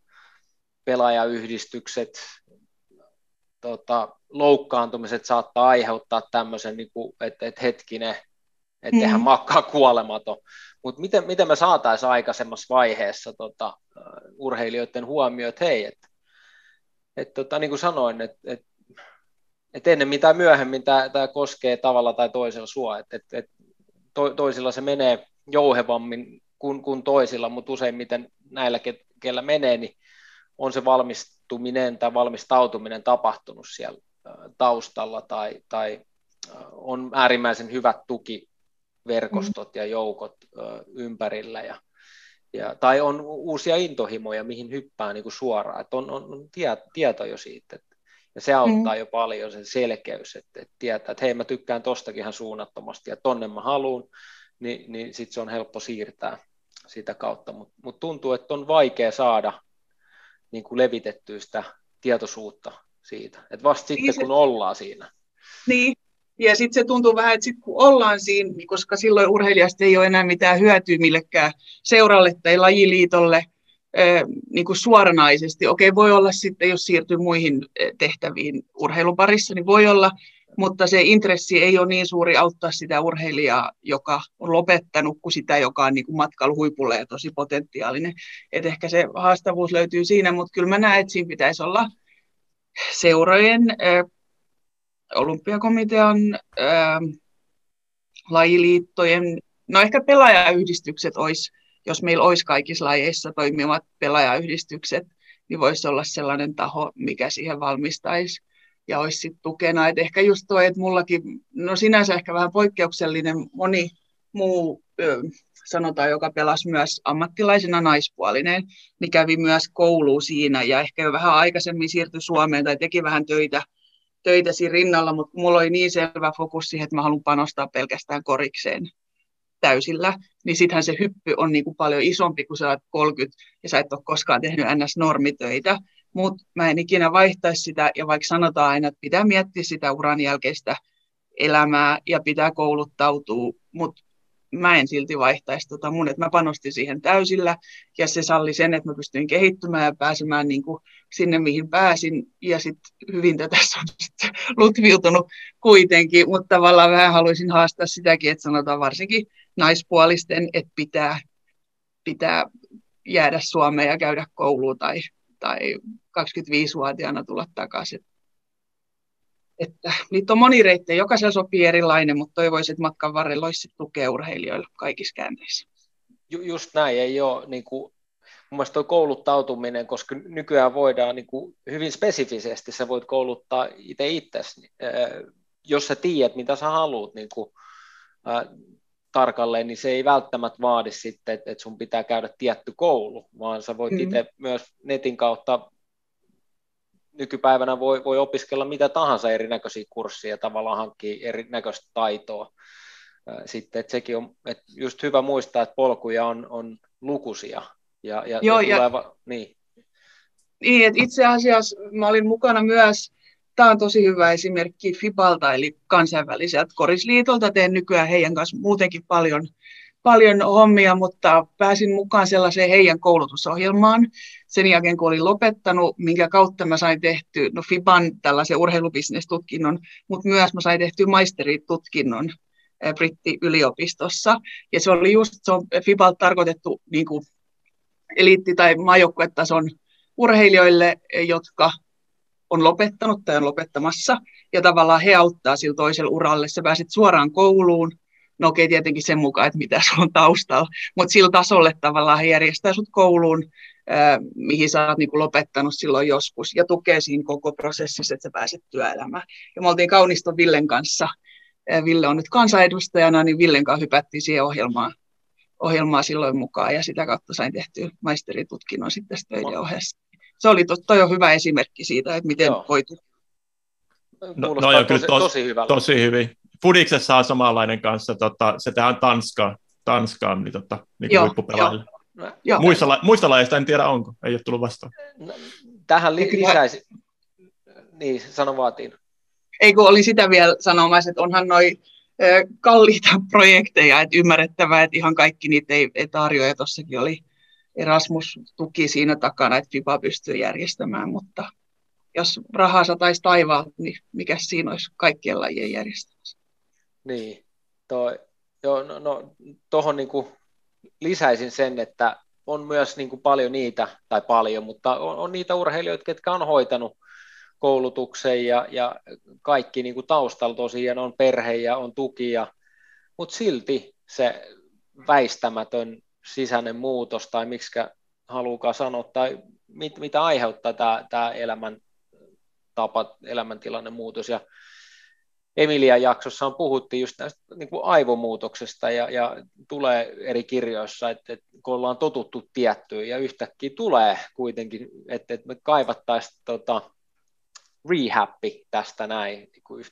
pelaajayhdistykset, tota, loukkaantumiset saattaa aiheuttaa tämmöisen, niin kuin, että, että hetkinen, että hän mm. makkaa kuolematon. Mutta miten, miten me saataisiin aikaisemmassa vaiheessa tota, urheilijoiden huomioon, että hei, että et, tota, niin kuin sanoin, että et, et ennen mitä myöhemmin tämä koskee tavalla tai toisella sua, että et, et to, toisilla se menee jouhevammin kuin, kuin toisilla, mutta useimmiten näillä, kellä menee, niin on se valmistuminen tai valmistautuminen tapahtunut siellä taustalla tai, tai on äärimmäisen hyvät tukiverkostot ja joukot ympärillä ja, ja, tai on uusia intohimoja, mihin hyppää niin kuin suoraan, että on, on tieto jo siitä, että ja se auttaa jo paljon, se selkeys, että, että tietää, että hei, mä tykkään tostakin ihan suunnattomasti ja tonne mä haluun, niin, niin sitten se on helppo siirtää sitä kautta. Mutta mut tuntuu, että on vaikea saada niin kuin levitettyä sitä tietoisuutta siitä, että vasta sitten niin kun se, ollaan siinä. Niin, ja sitten se tuntuu vähän, että sitten kun ollaan siinä, niin koska silloin urheilijasta ei ole enää mitään hyötyä millekään seuralle tai lajiliitolle, niin kuin suoranaisesti. Okei, voi olla sitten, jos siirtyy muihin tehtäviin urheiluparissa, niin voi olla, mutta se intressi ei ole niin suuri auttaa sitä urheilijaa, joka on lopettanut, kuin sitä, joka on niin kuin matkailuhuipulla ja tosi potentiaalinen. Et ehkä se haastavuus löytyy siinä, mutta kyllä mä näen, että siinä pitäisi olla seurojen, olympiakomitean, lajiliittojen, no ehkä pelaajayhdistykset olisi, jos meillä olisi kaikissa lajeissa toimivat pelaajayhdistykset, niin voisi olla sellainen taho, mikä siihen valmistaisi ja olisi sitten tukena. Et ehkä just tuo, että mullakin, no sinänsä ehkä vähän poikkeuksellinen, moni muu, sanotaan, joka pelasi myös ammattilaisena naispuolinen, niin kävi myös koulua siinä ja ehkä jo vähän aikaisemmin siirtyi Suomeen tai teki vähän töitä, töitä siinä rinnalla, mutta mulla oli niin selvä fokus siihen, että mä haluan panostaa pelkästään korikseen. täysillä, niin sittenhän se hyppy on niin kuin paljon isompi, kun sä olet kolmekymmentä ja sä et ole koskaan tehnyt N S-normitöitä. Mutta mä en ikinä vaihtaisi sitä, ja vaikka sanotaan aina, että pitää miettiä sitä uran jälkeistä elämää ja pitää kouluttautua, mutta mä en silti vaihtaisi tota mun, että mä panostin siihen täysillä, ja se salli sen, että mä pystyin kehittymään ja pääsemään niin kuin sinne, mihin pääsin, ja sitten hyvin tätä on sitten lutviutunut kuitenkin, mutta tavallaan vähän haluaisin haastaa sitäkin, että sanotaan varsinkin naispuolisten, että pitää, pitää jäädä Suomeen ja käydä kouluun tai, tai kaksikymmentäviisivuotiaana tulla takaisin. Että niitä on moni reittejä, jokaisella sopii erilainen, mutta toivoisin, että matkan varrella olisi tukea urheilijoille kaikissa käänteissä. Ju, just näin, ei ole niin kuin, mun mielestä tuo kouluttautuminen, koska nykyään voidaan niin kuin, hyvin spesifisesti, sä voit kouluttaa itse itsesi, jos sä tiedät, mitä sä haluat niin kuin, ää, tarkalleen, niin se ei välttämättä vaadi sitten, että sun pitää käydä tietty koulu, vaan sä voit mm. itse myös netin kautta. Nykypäivänä voi, voi opiskella mitä tahansa erinäköisiä kursseja ja tavallaan hankkia erinäköistä taitoa. Sitten, että sekin on että just hyvä muistaa, että polkuja on, on lukuisia. Ja, ja, Joo, ja tuleva, niin. Niin, että itse asiassa mä olin mukana myös, tämä on tosi hyvä esimerkki FIBAlta, eli kansainväliseltä korisliitolta. Teen nykyään heidän kanssa muutenkin paljon, paljon hommia, mutta pääsin mukaan sellaiseen heidän koulutusohjelmaan sen jälkeen, kun olin lopettanut, minkä kautta mä sain tehtyä no FIBAn tällaisen urheilubisnestutkinnon, mutta myös mä sain tehtyä maisteritutkinnon Britti-yliopistossa. Ja se oli just, se on FIBAlta tarkoitettu niin kuin eliitti- tai maajoukkuetason urheilijoille, jotka on lopettanut tai on lopettamassa. Ja tavallaan he auttaa sillä toisella uralle. Sä pääset suoraan kouluun. No okei, tietenkin sen mukaan, että mitä sulla on taustalla, mutta sillä tasolle tavallaan he järjestää sut kouluun, äh, mihin sä oot niin kuin lopettanut silloin joskus, ja tukee siinä koko prosessissa, että sä pääset työelämään. Ja me oltiin Kauniston Villen kanssa, äh, Ville on nyt kansanedustajana, niin Villen kanssa hypättiin siihen ohjelmaan, ohjelmaan silloin mukaan, ja sitä kautta sain tehtyä maisteritutkinnon sitten töiden ohessa. Se oli to, toi on hyvä esimerkki siitä, että miten Joo. voi no, no, on tosi, tos, tosi hyvältä. Tosi hyvin. Fudiksessa on samanlainen kanssa, tota, se tehdään Tanskaan, Tanskaan niin tota, niin huippupelaajille. Muista, la, muista lajeista en tiedä onko, ei ole tullut vastaan. No, tähän lisäisin, niin sano vaatiin. Ei kun oli sitä vielä sanomassa, että onhan noi eh, kalliita projekteja, että ymmärrettävää, että ihan kaikki niitä ei, ei tarjoa. Tuossakin oli Erasmus-tuki siinä takana, että FIBA pystyy järjestämään, mutta jos rahaa sataisi taivaalta, niin mikä siinä olisi kaikkien lajien järjestämässä? Niin, toi, joo, no, no, tohon niinku lisäisin sen, että on myös niinku paljon niitä, tai paljon, mutta on, on niitä urheilijoita, ketkä on hoitanut koulutuksen ja, ja kaikki niinku taustalla tosiaan on perhe ja on tuki, mutta silti se väistämätön sisäinen muutos, tai miksikä haluukaan sanoa, tai mit, mitä aiheuttaa tämä elämän tapa, elämäntilanne muutos, ja Emilia jaksossa on puhuttiin just näistä niin kuin aivomuutoksesta ja, ja tulee eri kirjoissa, että, että kun ollaan totuttu tiettyyn ja yhtäkkiä tulee kuitenkin, että, että me kaivattaisiin tota, rehabbi tästä näin,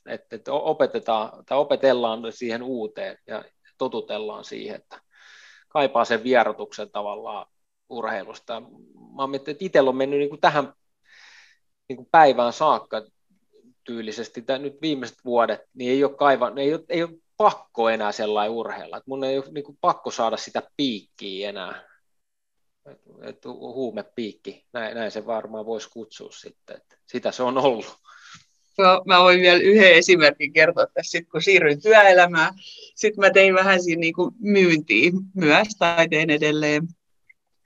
että, että opetetaan, tai opetellaan siihen uuteen ja totutellaan siihen, että kaipaa sen vierotuksen tavallaan urheilusta. Mä oon miettinyt, että itsellä on mennyt niin kuin tähän niin kuin päivään saakka tyylisesti, tämä nyt viimeiset vuodet, niin ei ole, kaivan, ei ole, ei ole pakko enää sellainen urheilla. Et mun ei ole niin kuin pakko saada sitä piikkiä enää, et, et huumepiikki, näin, näin se varmaan voisi kutsua sitten, et sitä se on ollut. No, mä voin vielä yhden esimerkin kertoa tässä, sit, kun siirryin työelämään. Sitten mä tein vähän siinä niin kuin myyntiä myös, tai tein edelleen.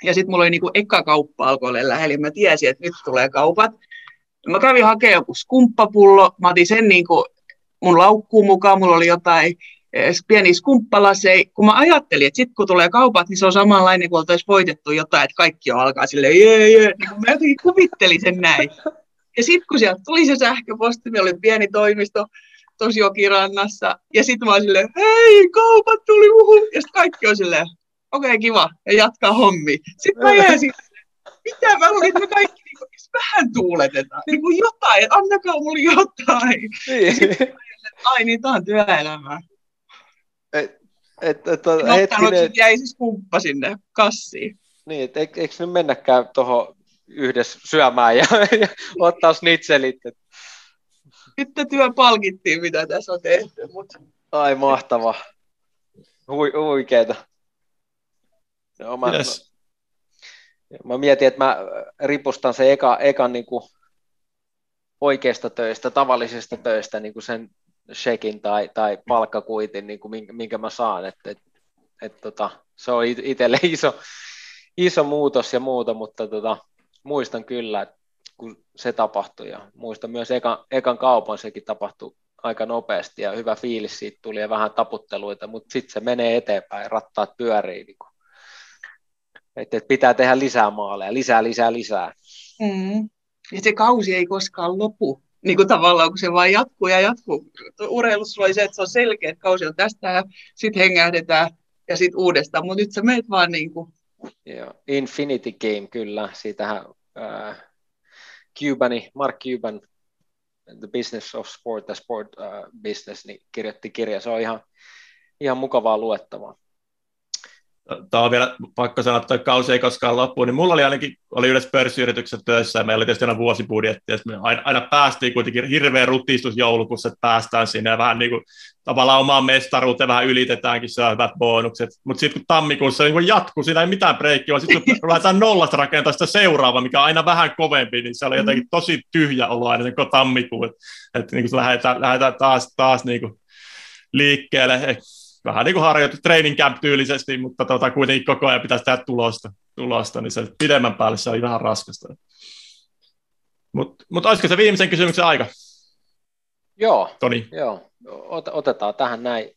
Ja sitten mulla oli niin kuin eka kauppa alkoi olla lähellä, mä tiesin, että nyt tulee kaupat. Mä kävin hakemaan joku skumppapullo, mä otin sen niin kuin mun laukkuun mukaan, mulla oli jotain pieniä skumppalaseja. Kun mä ajattelin, että sitten kun tulee kaupat, niin se on samanlainen kuin oltaisiin voitettu jotain, että kaikki jo alkaa silleen jee, jee. Mä jotenkin kuvittelin sen näin. Ja sitten kun sieltä tuli se sähköposti, meillä oli pieni toimisto tosi jokirannassa, ja sitten mä olin silleen, hei, kaupat tuli muhun, ja sitten kaikki on silleen, okei okay, kiva, ja jatkaa hommi. Sitten mä jäin silleen, mitä mä luulin, että me kaikki niinku, vähän tuuletetaan, niinku jotain, että antakaa mulle jotain. Niin. Sitten mä jäin, ai niin, tää on työelämää. Että et, hetkinen... jäi siis kumppa sinne kassiin. Niin, et, eikö nyt et, mennäkään tuohon yhdessä syömään ja, ja ottaa snitselit. Et. Nyt työ palkittiin, mitä tässä on tehty. Mutta... Ai mahtava. Hui, huikeeta. No, mä, yes. mä, mä mietin, että mä ripustan sen eka, eka niin kuin oikeista töistä, tavallisista töistä niin kuin sen shekin tai, tai palkkakuitin, niin kuin minkä mä saan. Et, et, et, tota, se on itselle iso, iso muutos ja muuta, mutta tota, muistan kyllä, että kun se tapahtui. Ja muistan myös ekan, ekan kaupan, sekin tapahtui aika nopeasti ja hyvä fiilis siitä tuli ja vähän taputteluita, mutta sitten se menee eteenpäin, rattaat pyörii. Niin kuin. Että pitää tehdä lisää maaleja, lisää, lisää, lisää. Mm. Ja se kausi ei koskaan lopu, niin kuin tavallaan, kun se vaan jatkuu ja jatkuu. Urheilussa oli se, että se on selkeä, että kausi on tästä ja sitten hengähdetään ja sitten uudestaan, mutta nyt sä meet vaan niin kuin. Joo, Infinity Game, kyllä. Siitähän äh, Cubani, Mark Cuban, The Business of Sport, The Sport uh, Business, niin kirjoitti kirja. Se on ihan, ihan mukavaa luettavaa. Tämä on vielä pakko sanoa, että kausi ei koskaan loppu, niin mulla oli ainakin oli yhdessä pörssiyrityksessä töissä, ja meillä oli tietysti aina vuosibudjetti, ja aina, aina päästiin kuitenkin hirveä rutistus joulukuussa, että päästään sinne, ja vähän niin kuin tavallaan omaan mestaruuteen vähän ylitetäänkin, se on hyvät bonukset, mutta sitten kun tammikuussa niin kuin jatkuu, siinä ei mitään breikkiä, vaan sitten kun lähdetään nollasta rakentaa sitä seuraavaa, mikä on aina vähän kovempi, niin se oli jotenkin tosi tyhjä olo aina niin tammikuun, että et, niin lähdetään, lähdetään taas, taas niin kuin liikkeelle. Vähän niin kuin harjoitettu training camp tyylisesti, mutta tuota, kuitenkin koko ajan pitäisi tehdä tulosta, tulosta niin se pidemmän päälle se oli vähän raskasta. Mutta mut olisiko se viimeisen kysymyksen aika? Joo, Toni. Joo. Ot- otetaan tähän näin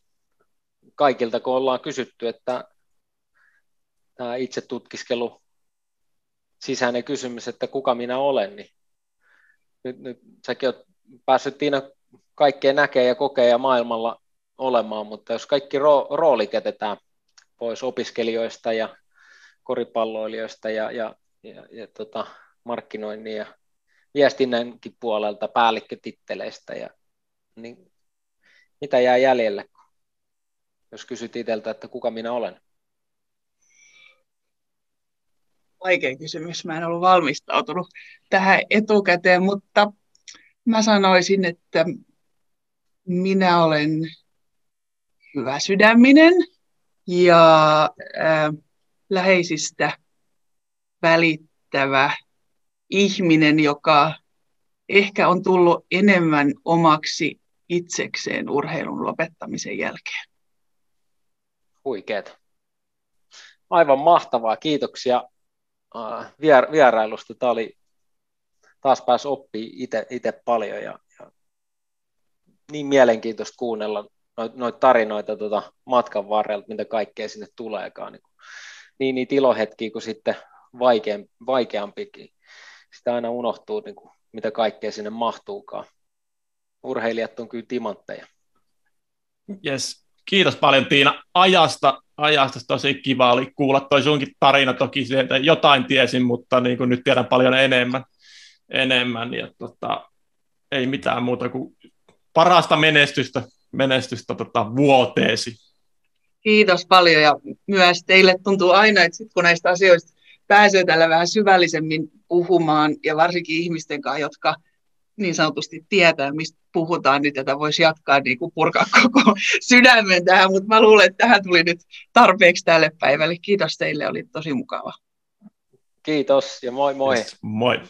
kaikilta, kun ollaan kysytty, että tämä itse tutkiskelu sisäinen kysymys, että kuka minä olen, niin nyt, nyt säkin olet päässyt Tiina kaikkea näkee ja kokee ja maailmalla olemaan, mutta jos kaikki ro- roolit jätetään pois opiskelijoista ja koripalloilijoista ja, ja, ja, ja tota, markkinoinnin ja viestinnänkin puolelta päällikkötitteleistä, ja, niin mitä jää jäljelle, jos kysyt itseltä, että kuka minä olen? Vaikein kysymys, mä en ollut valmistautunut tähän etukäteen, mutta mä sanoisin, että minä olen hyvä sydäminen ja äh, läheisistä välittävä ihminen, joka ehkä on tullut enemmän omaksi itsekseen urheilun lopettamisen jälkeen. Huikeeta. Aivan mahtavaa. Kiitoksia äh, vier- vierailusta. Tämä oli, taas pääsi oppimaan itse paljon ja, ja niin mielenkiintoista kuunnella noita tarinoita tuota matkan varrelta, mitä kaikkea sinne tuleekaan. Niin niitä ilohetkiä kuin sitten vaikeam, vaikeampikin. Sitä aina unohtuu, niin kuin, mitä kaikkea sinne mahtuukaan. Urheilijat on kyllä timantteja. Yes. Kiitos paljon Tiina ajasta. Ajasta tosi kiva oli kuulla toi sunkin tarina. Toki sieltä jotain tiesin, mutta niin kuin nyt tiedän paljon enemmän. enemmän. Ja tota, ei mitään muuta kuin parasta menestystä. menestystä tota, vuoteesi. Kiitos paljon ja myös teille tuntuu aina, että sit kun näistä asioista pääsee tällä vähän syvällisemmin puhumaan ja varsinkin ihmisten kanssa, jotka niin sanotusti tietää, mistä puhutaan, niin tätä voisi jatkaa niin kuin purkaa koko sydämen tähän, mutta mä luulen, että tähän tuli nyt tarpeeksi tälle päivälle. Kiitos teille, oli tosi mukava. Kiitos ja moi moi. Yes, moi.